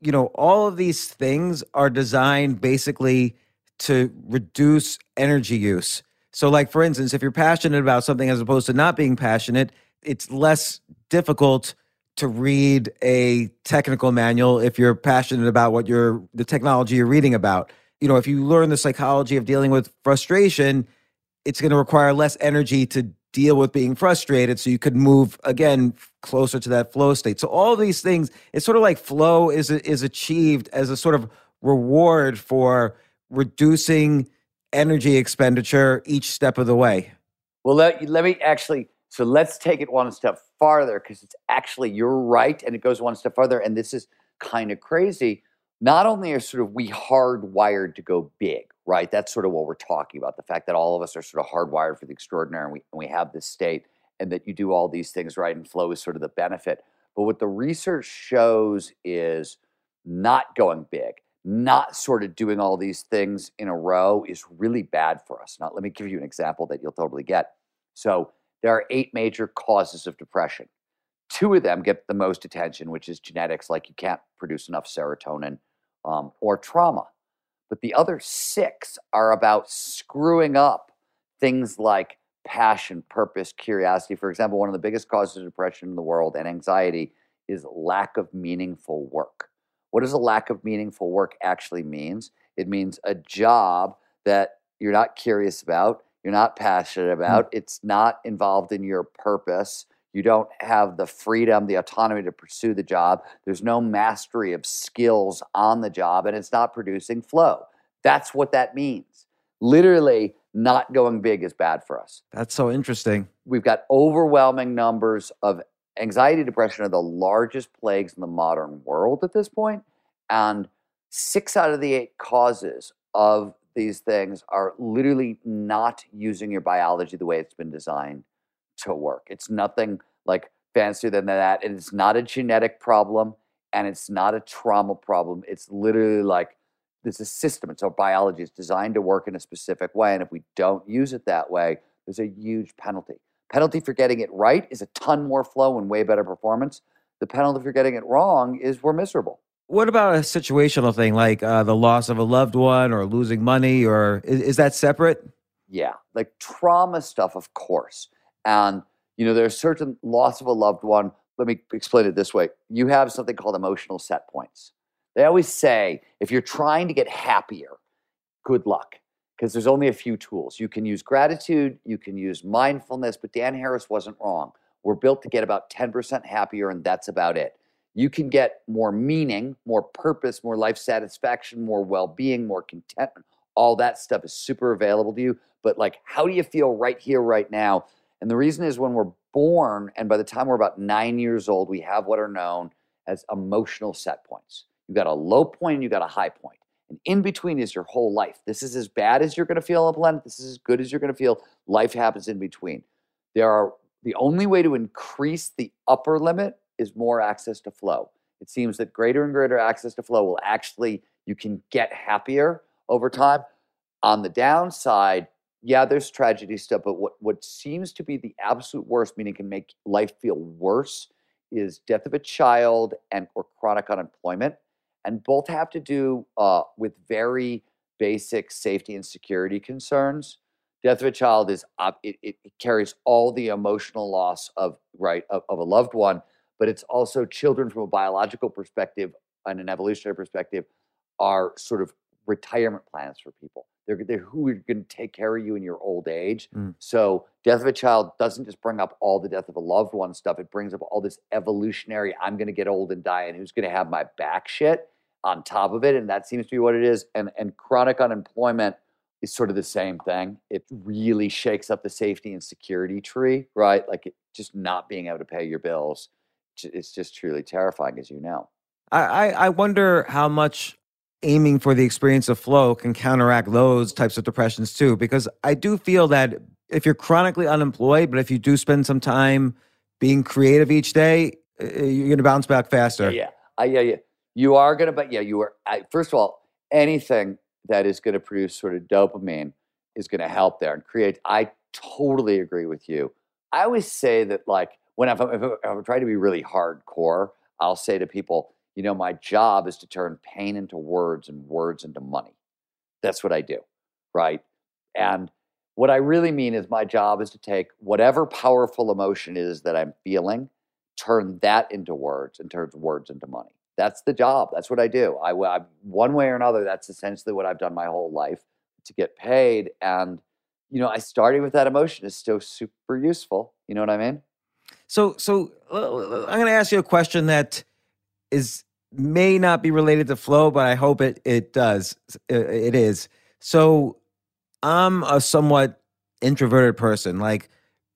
you know, all of these things are designed basically to reduce energy use. So like, for instance, if you're passionate about something as opposed to not being passionate, it's less difficult to read a technical manual if you're passionate about what you're, the technology you're reading about. You know, if you learn the psychology of dealing with frustration, it's going to require less energy to deal with being frustrated, so you could move, again, closer to that flow state. So all these things, it's sort of like flow is is achieved as a sort of reward for reducing energy expenditure each step of the way. Well, let, let me actually, so let's take it one step farther, because it's actually, you're right, and it goes one step farther, and this is kind of crazy. Not only are sort of we hardwired to go big, right? That's sort of what we're talking about, the fact that all of us are sort of hardwired for the extraordinary, and we, and we have this state, and that you do all these things right, and flow is sort of the benefit. But what the research shows is not going big, not sort of doing all these things in a row is really bad for us. Now, let me give you an example that you'll totally get. So there are eight major causes of depression. Two of them get the most attention, which is genetics, like you can't produce enough serotonin, Um, or trauma. But the other six are about screwing up things like passion, purpose, curiosity. For example, one of the biggest causes of depression in the world and anxiety is lack of meaningful work. What does a lack of meaningful work actually means? It means a job that you're not curious about, you're not passionate about, mm-hmm. it's not involved in your purpose. You don't have the freedom, the autonomy to pursue the job. There's no mastery of skills on the job, and it's not producing flow. That's what that means. Literally, not going big is bad for us. That's so interesting. We've got overwhelming numbers of anxiety, depression are the largest plagues in the modern world at this point, and six out of the eight causes of these things are literally not using your biology the way it's been designed to work. It's nothing like fancier than that. And it's not a genetic problem, and it's not a trauma problem. It's literally like there's a system. It's our biology. It's designed to work in a specific way. And if we don't use it that way, there's a huge penalty. Penalty for getting it right is a ton more flow and way better performance. The penalty for getting it wrong is we're miserable. What about a situational thing like uh, the loss of a loved one or losing money, or is, is that separate? Yeah, like trauma stuff, of course. And, you know, there's certain loss of a loved one. Let me explain it this way. You have something called emotional set points. They always say, if you're trying to get happier, good luck, because there's only a few tools. You can use gratitude, you can use mindfulness, but Dan Harris wasn't wrong. We're built to get about ten percent happier, and that's about it. You can get more meaning, more purpose, more life satisfaction, more well-being, more contentment. All that stuff is super available to you. But like, how do you feel right here, right now? And the reason is when we're born, and by the time we're about nine years old, we have what are known as emotional set points. You've got a low point and you've got a high point. And in between is your whole life. This is as bad as you're going to feel on the planet. This is as good as you're going to feel. Life happens in between. There are the only way to increase the upper limit is more access to flow. It seems that greater and greater access to flow will actually, you can get happier over time. On the downside, yeah, there's tragedy stuff, but what, what seems to be the absolute worst, meaning can make life feel worse, is death of a child and or chronic unemployment. And both have to do uh, with very basic safety and security concerns. Death of a child is uh, it, it carries all the emotional loss of right of, of a loved one, but it's also children from a biological perspective and an evolutionary perspective are sort of retirement plans for people. They're, they're who are going to take care of you in your old age. Mm. So death of a child doesn't just bring up all the death of a loved one stuff. It brings up all this evolutionary, I'm going to get old and die, and who's going to have my back shit on top of it. And that seems to be what it is. And, and chronic unemployment is sort of the same thing. It really shakes up the safety and security tree, right? Like it, just not being able to pay your bills. It's just truly terrifying, as you know. I, I wonder how much aiming for the experience of flow can counteract those types of depressions too, because I do feel that if you're chronically unemployed, but if you do spend some time being creative each day, you're going to bounce back faster. Yeah, yeah, uh, yeah, yeah. You are going to, but yeah, you are. I, first of all, anything that is going to produce sort of dopamine is going to help there and create. I totally agree with you. I always say that, like, when I'm, if I'm trying to be really hardcore, I'll say to people, you know, my job is to turn pain into words and words into money. That's what I do, right? And what I really mean is my job is to take whatever powerful emotion is that I'm feeling, turn that into words and turns words into money. That's the job. That's what I do. I, I one way or another, that's essentially what I've done my whole life, to get paid. And, you know, I started with that emotion is still super useful. You know what I mean? So, so uh, I'm going to ask you a question that is may not be related to flow, but I hope it it does. It, it is. So I'm a somewhat introverted person. Like,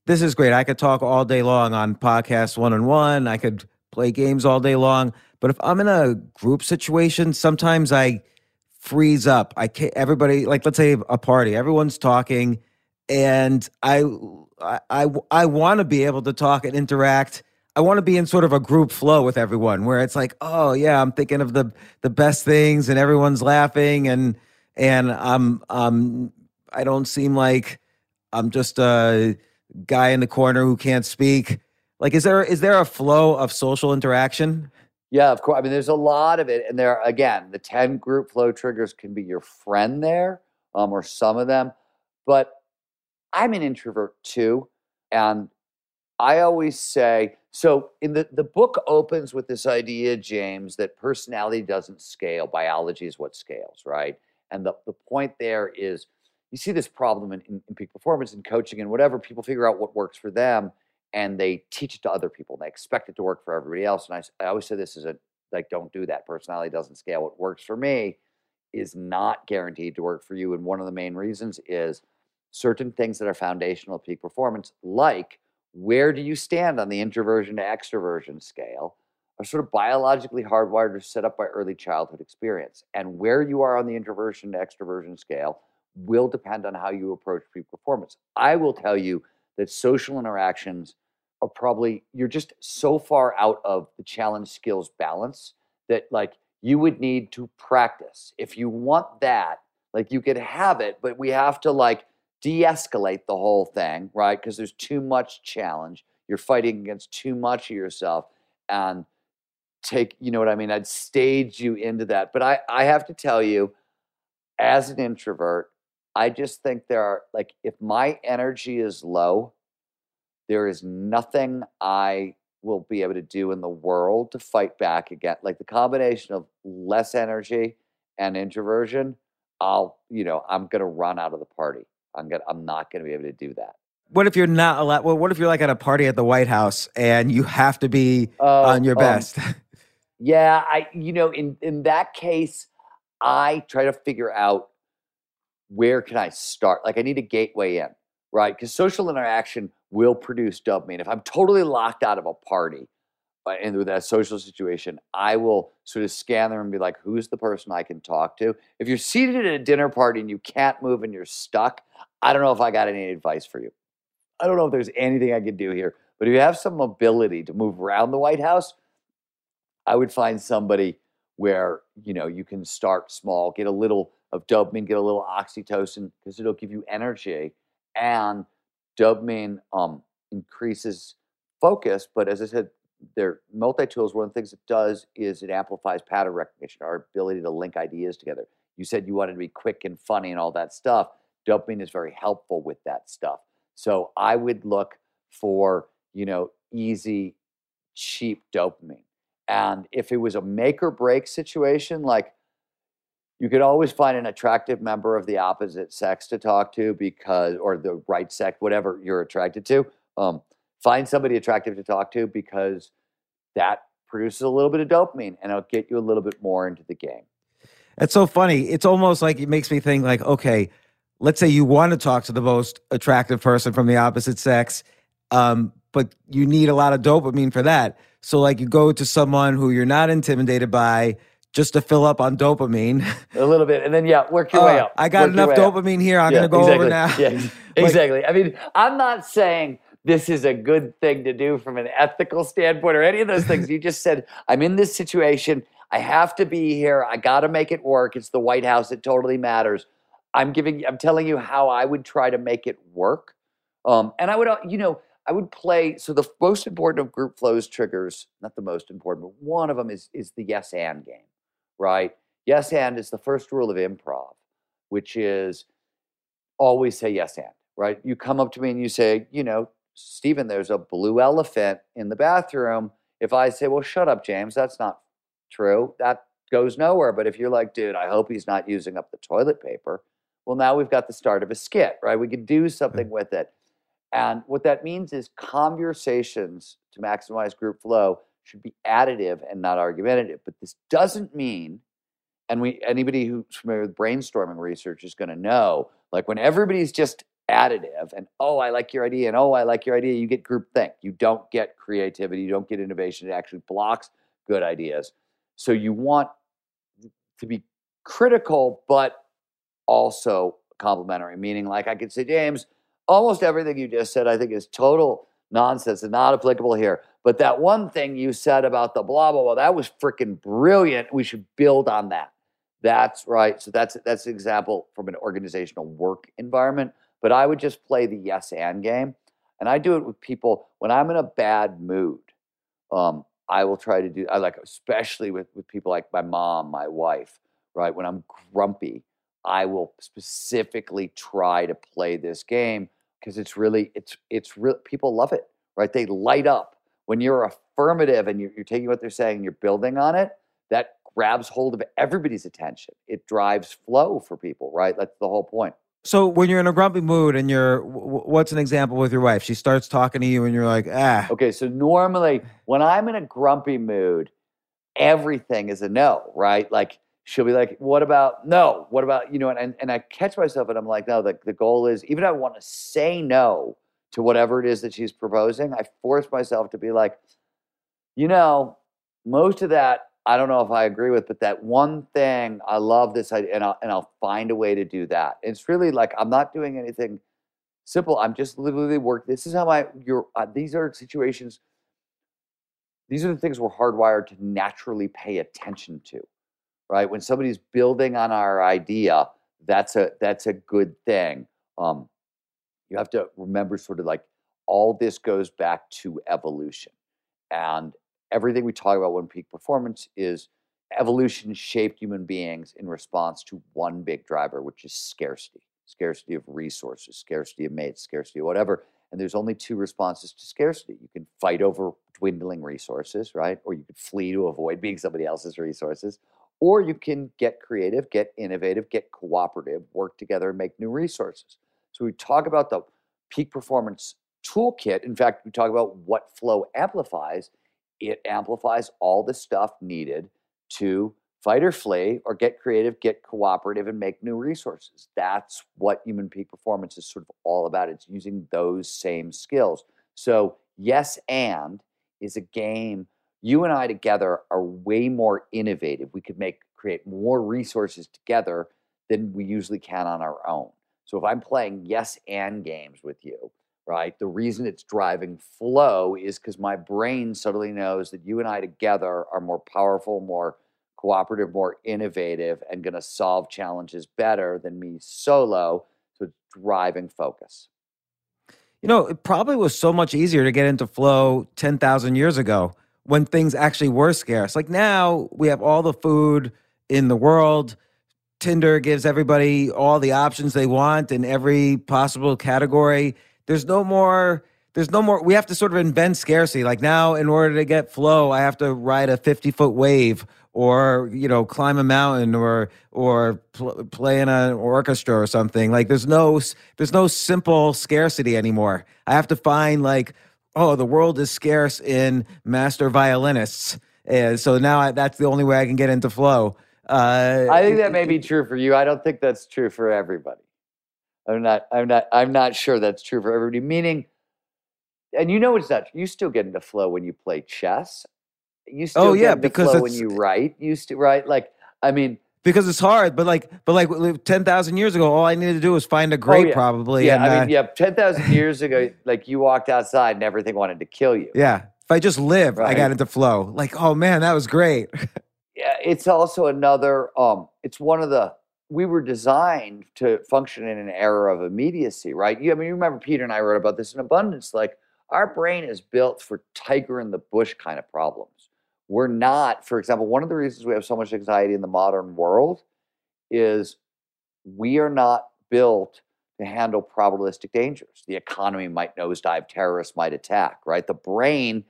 this is great. I could talk all day long on podcasts one-on-one. I could play games all day long. But if I'm in a group situation, sometimes I freeze up. I can't, everybody, like, let's say a party, everyone's talking, and I I I, I want to be able to talk and interact. I want to be in sort of a group flow with everyone where it's like, oh yeah, I'm thinking of the the best things and everyone's laughing and and I'm um I don't seem like I'm just a guy in the corner who can't speak. Like, is there is there a flow of social interaction? Yeah, of course. I mean, there's a lot of it, and there again, the ten group flow triggers can be your friend there, um, or some of them, but I'm an introvert too. And I always say, so in the, the book opens with this idea, James, that personality doesn't scale. Biology is what scales, right? And the, the point there is, you see this problem in, in peak performance and coaching and whatever. People figure out what works for them and they teach it to other people. And they expect it to work for everybody else. And I, I always say this is a, like, don't do that. Personality doesn't scale. What works for me is not guaranteed to work for you. And one of the main reasons is certain things that are foundational to peak performance, like where do you stand on the introversion to extroversion scale, are sort of biologically hardwired or set up by early childhood experience. And where you are on the introversion to extroversion scale will depend on how you approach peak performance. I will tell you that social interactions are probably, you're just so far out of the challenge skills balance that, like, you would need to practice. If you want that, like, you could have it, but we have to, like, de-escalate the whole thing, right? Because there's too much challenge. You're fighting against too much of yourself and take, you know what I mean? I'd stage you into that. But I, I have to tell you, as an introvert, I just think there are, like, if my energy is low, there is nothing I will be able to do in the world to fight back again. Like, the combination of less energy and introversion, I'll, you know, I'm going to run out of the party. I'm going I'm not going to be able to do that. What if you're not allowed? Well, what if you're like at a party at the White House and you have to be uh, on your um, best? Yeah. I, you know, in, in that case, I try to figure out, where can I start? Like, I need a gateway in, right? Because social interaction will produce dopamine. And if I'm totally locked out of a party uh, and with that social situation, I will sort of scan them and be like, who's the person I can talk to? If you're seated at a dinner party and you can't move and you're stuck, I don't know if I got any advice for you. I don't know if there's anything I could do here. But if you have some ability to move around the White House, I would find somebody where, you know, you can start small, get a little of dopamine, get a little oxytocin, because it'll give you energy. And dopamine um, increases focus, but as I said, they're multi-tools. One of the things it does is it amplifies pattern recognition, our ability to link ideas together. You said you wanted to be quick and funny and all that stuff. Dopamine is very helpful with that stuff. So I would look for, you know, easy, cheap dopamine. And if it was a make or break situation, like, you could always find an attractive member of the opposite sex to talk to, because, or the right sex, whatever you're attracted to. Um, find somebody attractive to talk to, because that produces a little bit of dopamine and it'll get you a little bit more into the game. That's so funny. It's almost like it makes me think, like, okay, let's say you want to talk to the most attractive person from the opposite sex, um, but you need a lot of dopamine for that. So, like, you go to someone who you're not intimidated by, just to fill up on dopamine. A little bit. And then, yeah, work your uh, way up. I got work enough dopamine up. Here. I'm yeah, going to go exactly. over now. Yeah, like, exactly. I mean, I'm not saying this is a good thing to do from an ethical standpoint or any of those things. You just said, I'm in this situation. I have to be here. I got to make it work. It's the White House. It totally matters. I'm giving, I'm telling you how I would try to make it work. Um, and I would, you know, I would play, so the most important of group flows triggers, not the most important, but one of them is is the yes and game. Right? Yes and is the first rule of improv, which is always say yes and, right? You come up to me and you say, you know, Steven, there's a blue elephant in the bathroom. If I say, well, shut up, James, that's not true, that goes nowhere. But if you're like, dude, I hope he's not using up the toilet paper, well, now we've got the start of a skit, right? We could do something with it. And what that means is conversations to maximize group flow should be additive and not argumentative. But this doesn't mean, and we anybody who's familiar with brainstorming research is going to know, like, when everybody's just additive and, oh, I like your idea, and, oh, I like your idea, you get groupthink. You don't get creativity. You don't get innovation. It actually blocks good ideas. So you want to be critical, but also complimentary, meaning, like, I could say, James, almost everything you just said I think is total nonsense and not applicable here. But that one thing you said about the blah, blah, blah, that was freaking brilliant. We should build on that. That's right. So that's that's an example from an organizational work environment. But I would just play the yes and game. And I do it with people when I'm in a bad mood. Um, I will try to do, I like, especially with, with people like my mom, my wife, right? When I'm grumpy, I will specifically try to play this game. because it's really, it's, it's real. People love it, right? They light up when you're affirmative and you're, you're taking what they're saying and you're building on it. That grabs hold of everybody's attention. It drives flow for people, right? That's the whole point. So when you're in a grumpy mood and you're, what's an example with your wife? She starts talking to you and you're like, ah. Okay, so normally when I'm in a grumpy mood, everything is a no, right? Like she'll be like, what about, no, what about, you know, and, and I catch myself and I'm like, no, the, the goal is, even if I want to say no to whatever it is that she's proposing, I force myself to be like, you know, most of that, I don't know if I agree with, but that one thing, I love this idea, and I'll, and I'll find a way to do that. It's really like, I'm not doing anything simple. I'm just literally working. This is how I, you're, uh, these are situations, these are the things we're hardwired to naturally pay attention to, right? When somebody's building on our idea, that's a, that's a good thing. Um, you have to remember sort of like, all this goes back to evolution. And everything we talk about when peak performance is evolution shaped human beings in response to one big driver, which is scarcity, scarcity of resources, scarcity of mates, scarcity of whatever. And there's only two responses to scarcity. You can fight over dwindling resources, right? Or you could flee to avoid being somebody else's resources, or you can get creative, get innovative, get cooperative, work together and make new resources. So we talk about the peak performance toolkit. In fact, we talk about what flow amplifies. It amplifies all the stuff needed to fight or flee or get creative, get cooperative, and make new resources. That's what human peak performance is sort of all about. It's using those same skills. So yes and is a game. You and I together are way more innovative. We could make create more resources together than we usually can on our own. So if I'm playing yes and games with you, right? The reason it's driving flow is because my brain suddenly knows that you and I together are more powerful, more cooperative, more innovative, and going to solve challenges better than me solo. So driving focus. You know, it probably was so much easier to get into flow ten thousand years ago when things actually were scarce. Like now we have all the food in the world. Tinder gives everybody all the options they want in every possible category. There's no more, there's no more, we have to sort of invent scarcity. Like now, in order to get flow, I have to ride a fifty foot wave or, you know, climb a mountain or, or pl play in an orchestra or something. Like there's no, there's no simple scarcity anymore. I have to find like, oh, the world is scarce in master violinists. And so now I, that's the only way I can get into flow. Uh, I think that may be true for you. I don't think that's true for everybody. I'm not, I'm not, I'm not sure that's true for everybody. Meaning, and you know it's not. You still get into flow when you play chess. You still oh, get yeah, into because flow when you write. You still write like I mean because it's hard. But like, but like ten thousand years ago, all I needed to do was find a grape, oh, yeah. probably. Yeah, and, I mean, yeah, ten thousand years ago, like you walked outside and everything wanted to kill you. Yeah, if I just lived, right? I got into flow. Like, oh man, that was great. Yeah, it's also another. Um, it's one of the. We were designed to function in an era of immediacy, right? You, I mean, you remember Peter and I wrote about this in Abundance. Like, our brain is built for tiger in the bush kind of problems. We're not, for example, one of the reasons we have so much anxiety in the modern world is we are not built to handle probabilistic dangers. The economy might nosedive, terrorists might attack, right? The brain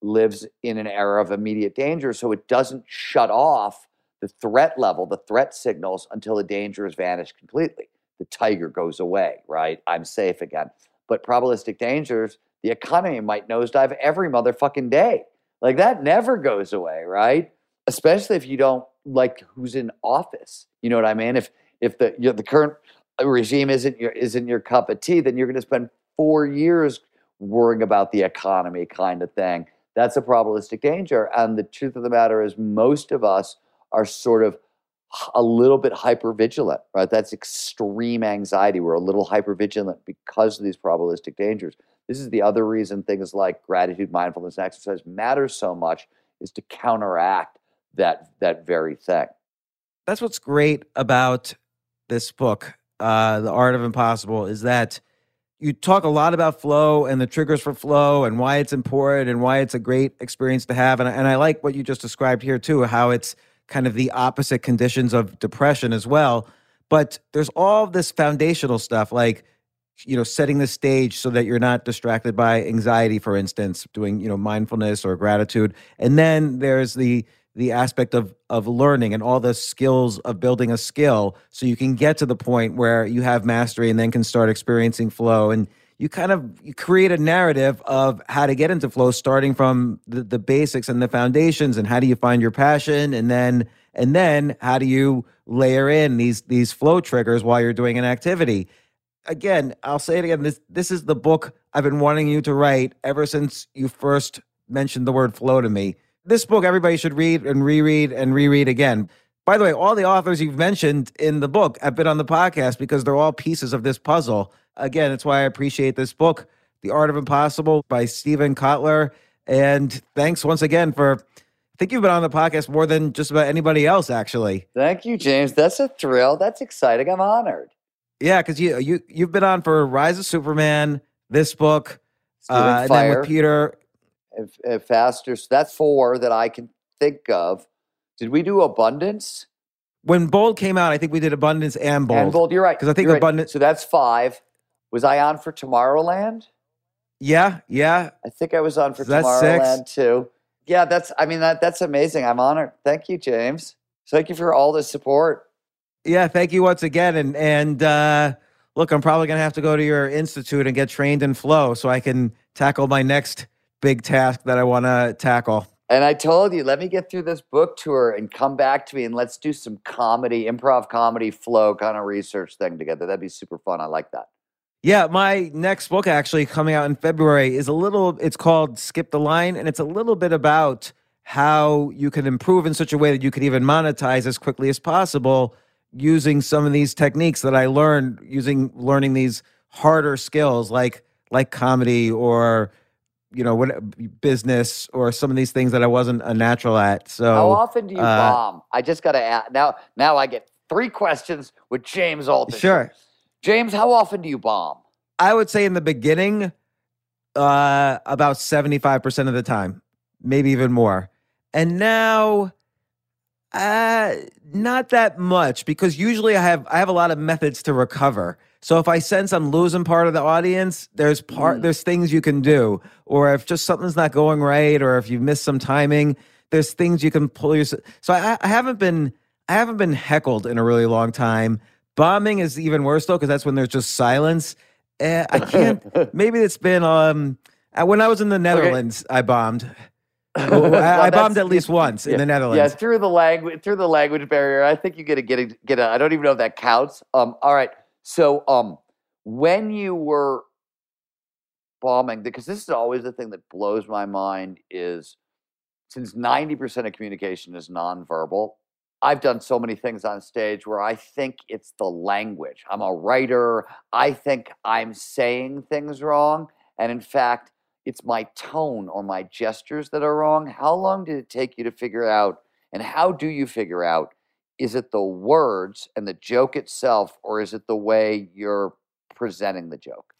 lives in an era of immediate danger, so it doesn't shut off the threat level, the threat signals until the danger is vanished completely. The tiger goes away, right? I'm safe again. But probabilistic dangers, the economy might nosedive every motherfucking day. Like that never goes away, right? Especially if you don't like who's in office. You know what I mean? If if the you know, the current regime isn't your isn't your cup of tea, then you're going to spend four years worrying about the economy, kind of thing. That's a probabilistic danger. And the truth of the matter is, most of us are sort of a little bit hypervigilant, right? That's extreme anxiety. We're a little hypervigilant because of these probabilistic dangers. This is the other reason things like gratitude, mindfulness, and exercise matter so much, is to counteract that, that very thing. That's what's great about this book, uh, The Art of Impossible, is that you talk a lot about flow and the triggers for flow and why it's important and why it's a great experience to have. And, and I like what you just described here too, how it's kind of the opposite conditions of depression as well. But there's all this foundational stuff like you know, setting the stage so that you're not distracted by anxiety, for instance, doing, you know, mindfulness or gratitude. And then there's the the aspect of of learning and all the skills of building a skill so you can get to the point where you have mastery and then can start experiencing flow. And you kind of you create a narrative of how to get into flow, starting from the, the basics and the foundations, and how do you find your passion, and then and then how do you layer in these these flow triggers while you're doing an activity. Again, I'll say it again, this this is the book I've been wanting you to write ever since you first mentioned the word flow to me. This book everybody should read and reread and reread again. By the way, all the authors you've mentioned in the book have been on the podcast because they're all pieces of this puzzle. Again, that's why I appreciate this book, The Art of Impossible by Steven Kotler. And thanks once again for, I think you've been on the podcast more than just about anybody else, actually. Thank you, James. That's a thrill. That's exciting. I'm honored. Yeah, because you, you, you've been on for Rise of Superman, this book, uh, and then with Peter... If, if faster, so that's four that I can think of. Did we do Abundance? When Bold came out, I think we did Abundance and Bold. And Bold, you're right. Because I think you're Abundance. Right. So that's five. Was I on for Tomorrowland? Yeah, yeah. I think I was on for so Tomorrowland too. Yeah, that's, I mean, that that's amazing. I'm honored. Thank you, James. Thank you for all the support. Yeah, thank you once again. And, and uh, look, I'm probably going to have to go to your institute and get trained in flow so I can tackle my next big task that I want to tackle. And I told you, let me get through this book tour and come back to me and let's do some comedy, improv comedy, flow kind of research thing together. That'd be super fun. I like that. Yeah, my next book actually coming out in February is a little, it's called Skip the Line, and it's a little bit about how you can improve in such a way that you could even monetize as quickly as possible using some of these techniques that I learned using learning these harder skills like like comedy or you know, what business or some of these things that I wasn't a natural at. So how often do you uh, bomb? I just got to ask. Now, now I get three questions with James Altucher. Sure. James, how often do you bomb? I would say in the beginning, uh, about seventy-five percent of the time, maybe even more. And now, uh, not that much, because usually I have, I have a lot of methods to recover. So if I sense I'm losing part of the audience, there's part, there's things you can do. Or if just something's not going right, or if you missed some timing, there's things you can pull yourself. So I, I haven't been, I haven't been heckled in a really long time. Bombing is even worse though, because that's when there's just silence. Uh, I can't. Maybe it's been um when I was in the Netherlands, okay. I bombed. Well, I, I bombed at least once yeah, in the Netherlands. Yeah, through the language, through the language barrier. I think you get a get a, get a. I don't even know if that counts. Um, all right. So um, when you were bombing, because this is always the thing that blows my mind is since ninety percent of communication is nonverbal, I've done so many things on stage where I think it's the language. I'm a writer. I think I'm saying things wrong. And in fact, it's my tone or my gestures that are wrong. How long did it take you to figure out, and how do you figure out, is it the words and the joke itself, or is it the way you're presenting the joke?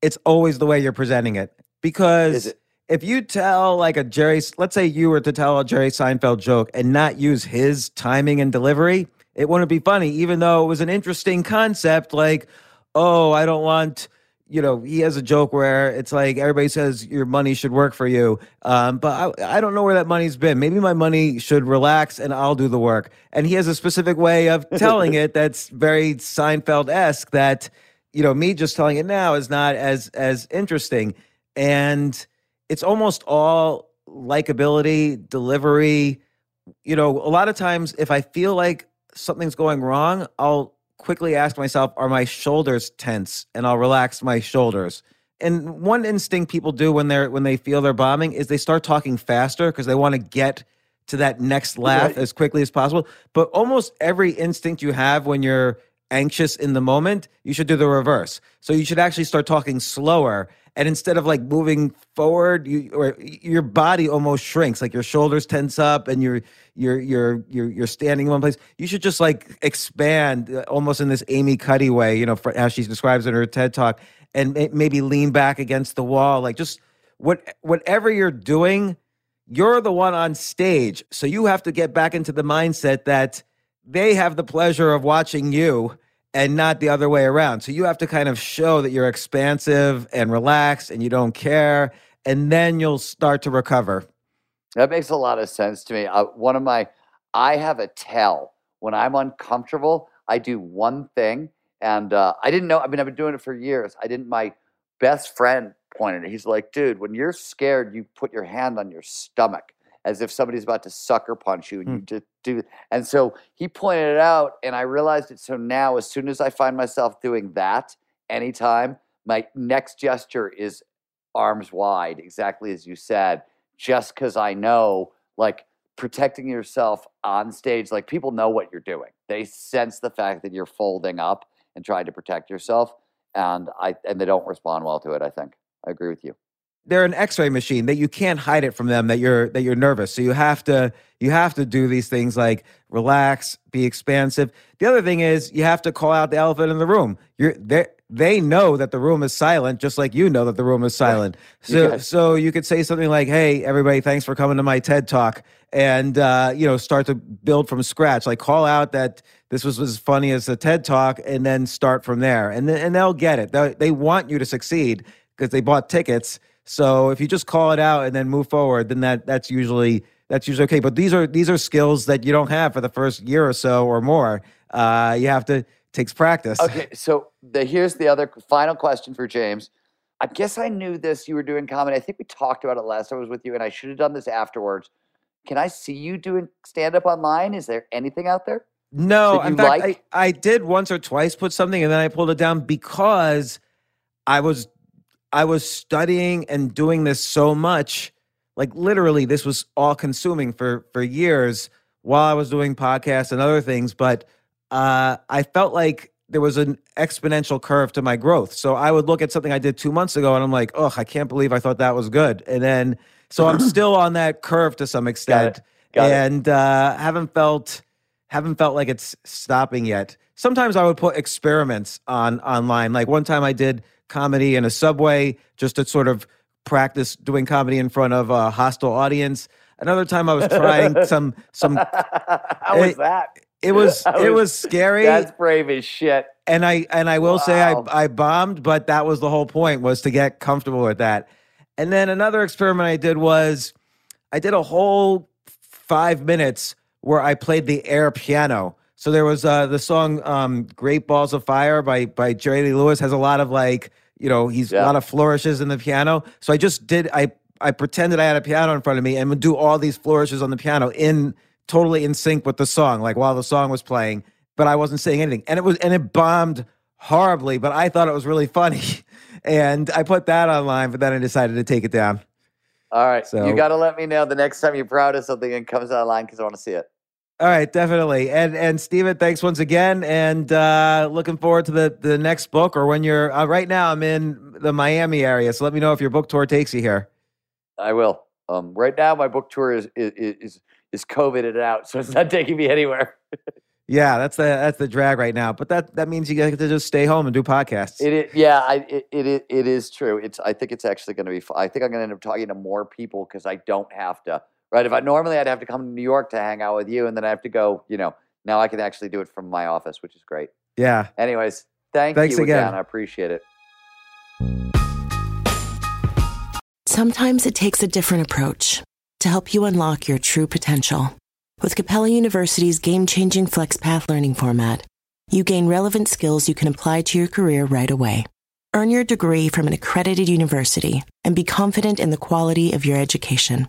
It's always the way you're presenting it. Because it? if you tell like a Jerry, let's say you were to tell a Jerry Seinfeld joke and not use his timing and delivery, it wouldn't be funny, even though it was an interesting concept. Like, oh, I don't want, you know, he has a joke where it's like everybody says your money should work for you. Um, but I, I don't know where that money's been. Maybe my money should relax and I'll do the work. And he has a specific way of telling it that's very Seinfeld-esque that, you know, me just telling it now is not as as interesting. And it's almost all likability, delivery. You know, a lot of times if I feel like something's going wrong, I'll quickly ask myself, are my shoulders tense? And I'll relax my shoulders. And one instinct people do when they're when they feel they're bombing is they start talking faster because they want to get to that next laugh right. as quickly as possible. But almost every instinct you have when you're anxious in the moment, you should do the reverse. So you should actually start talking slower. And instead of like moving forward, you or your body almost shrinks, like your shoulders tense up and you're you're you're you're you're standing in one place. You should just like expand, almost in this Amy Cuddy way, you know, for, how she describes in her TED Talk, and maybe lean back against the wall. Like just what whatever you're doing, you're the one on stage, so you have to get back into the mindset that they have the pleasure of watching you. and not the other way around. So you have to kind of show that you're expansive and relaxed and you don't care, and then you'll start to recover. That makes a lot of sense to me. I, one of my, I have a tell. When I'm uncomfortable, I do one thing, and uh, I didn't know, I mean, I've been doing it for years. I didn't, my best friend pointed it. He's like, dude, when you're scared, you put your hand on your stomach as if somebody's about to sucker punch you, and you just do. And so he pointed it out, and I realized it. So now, as soon as I find myself doing that, anytime, my next gesture is arms wide, exactly as you said, just because I know, like, protecting yourself on stage, like, people know what you're doing. They sense the fact that you're folding up and trying to protect yourself, and I and they don't respond well to it, I think. I agree with you. They're an X-ray machine that you can't hide it from them that you're that you're nervous. So you have to you have to do these things like relax, be expansive. The other thing is you have to call out the elephant in the room. You're they they know that the room is silent, just like you know that the room is silent. Right. So you so you could say something like, "Hey, everybody, thanks for coming to my TED Talk," and uh, you know, start to build from scratch. Like, call out that this was as funny as the TED Talk, and then start from there. And th- and they'll get it. They they want you to succeed because they bought tickets. So if you just call it out and then move forward, then that that's usually that's usually okay. But these are these are skills that you don't have for the first year or so or more. Uh, you have to it takes practice. Okay, so the, here's the other final question for James. I guess I knew this. You were doing comedy. I think we talked about it last time I was with you, and I should have done this afterwards. Can I see you doing stand up online? Is there anything out there? No, in fact, like? I, I did once or twice put something, and then I pulled it down because I was. I was studying and doing this so much, like literally this was all consuming for, for years while I was doing podcasts and other things. But uh, I felt like there was an exponential curve to my growth. So I would look at something I did two months ago and I'm like, oh, I can't believe I thought that was good. And then, so I'm still on that curve to some extent. Got it. Got and uh, haven't felt, haven't felt like it's stopping yet. Sometimes I would put experiments on online. Like one time I did comedy in a subway just to sort of practice doing comedy in front of a hostile audience. Another time I was trying some some how it, was that it was, was it was scary. That's brave as shit. And I and I will wow. say I, I bombed, but that was the whole point, was to get comfortable with that. And then another experiment I did was I did a whole five minutes where I played the air piano. So there was uh, the song um, "Great Balls of Fire" by by Jerry Lee Lewis has a lot of like, you know, he's yeah. a lot of flourishes in the piano. So I just did, I I pretended I had a piano in front of me and would do all these flourishes on the piano in totally in sync with the song, like while the song was playing, but I wasn't saying anything. And it was, and it bombed horribly, but I thought it was really funny. And I put that online, but then I decided to take it down. All right. So, you got to let me know the next time you're proud of something and comes online because I want to see it. All right, definitely. And and Steven, thanks once again. And uh, looking forward to the, the next book or when you're uh, – right now I'm in the Miami area, so let me know if your book tour takes you here. I will. Um, right now my book tour is is is, is COVIDed out, so it's not taking me anywhere. Yeah, that's the that's the drag right now. But that, that means you get to just stay home and do podcasts. It is, yeah, I, it, it it is true. It's I think it's actually going to be – I think I'm going to end up talking to more people because I don't have to – right. If I normally I'd have to come to New York to hang out with you, and then I have to go, you know, now I can actually do it from my office, which is great. Yeah. Anyways, thank Thanks you again. again. I appreciate it. Sometimes it takes a different approach to help you unlock your true potential. With Capella University's game-changing FlexPath learning format, you gain relevant skills you can apply to your career right away. Earn your degree from an accredited university and be confident in the quality of your education.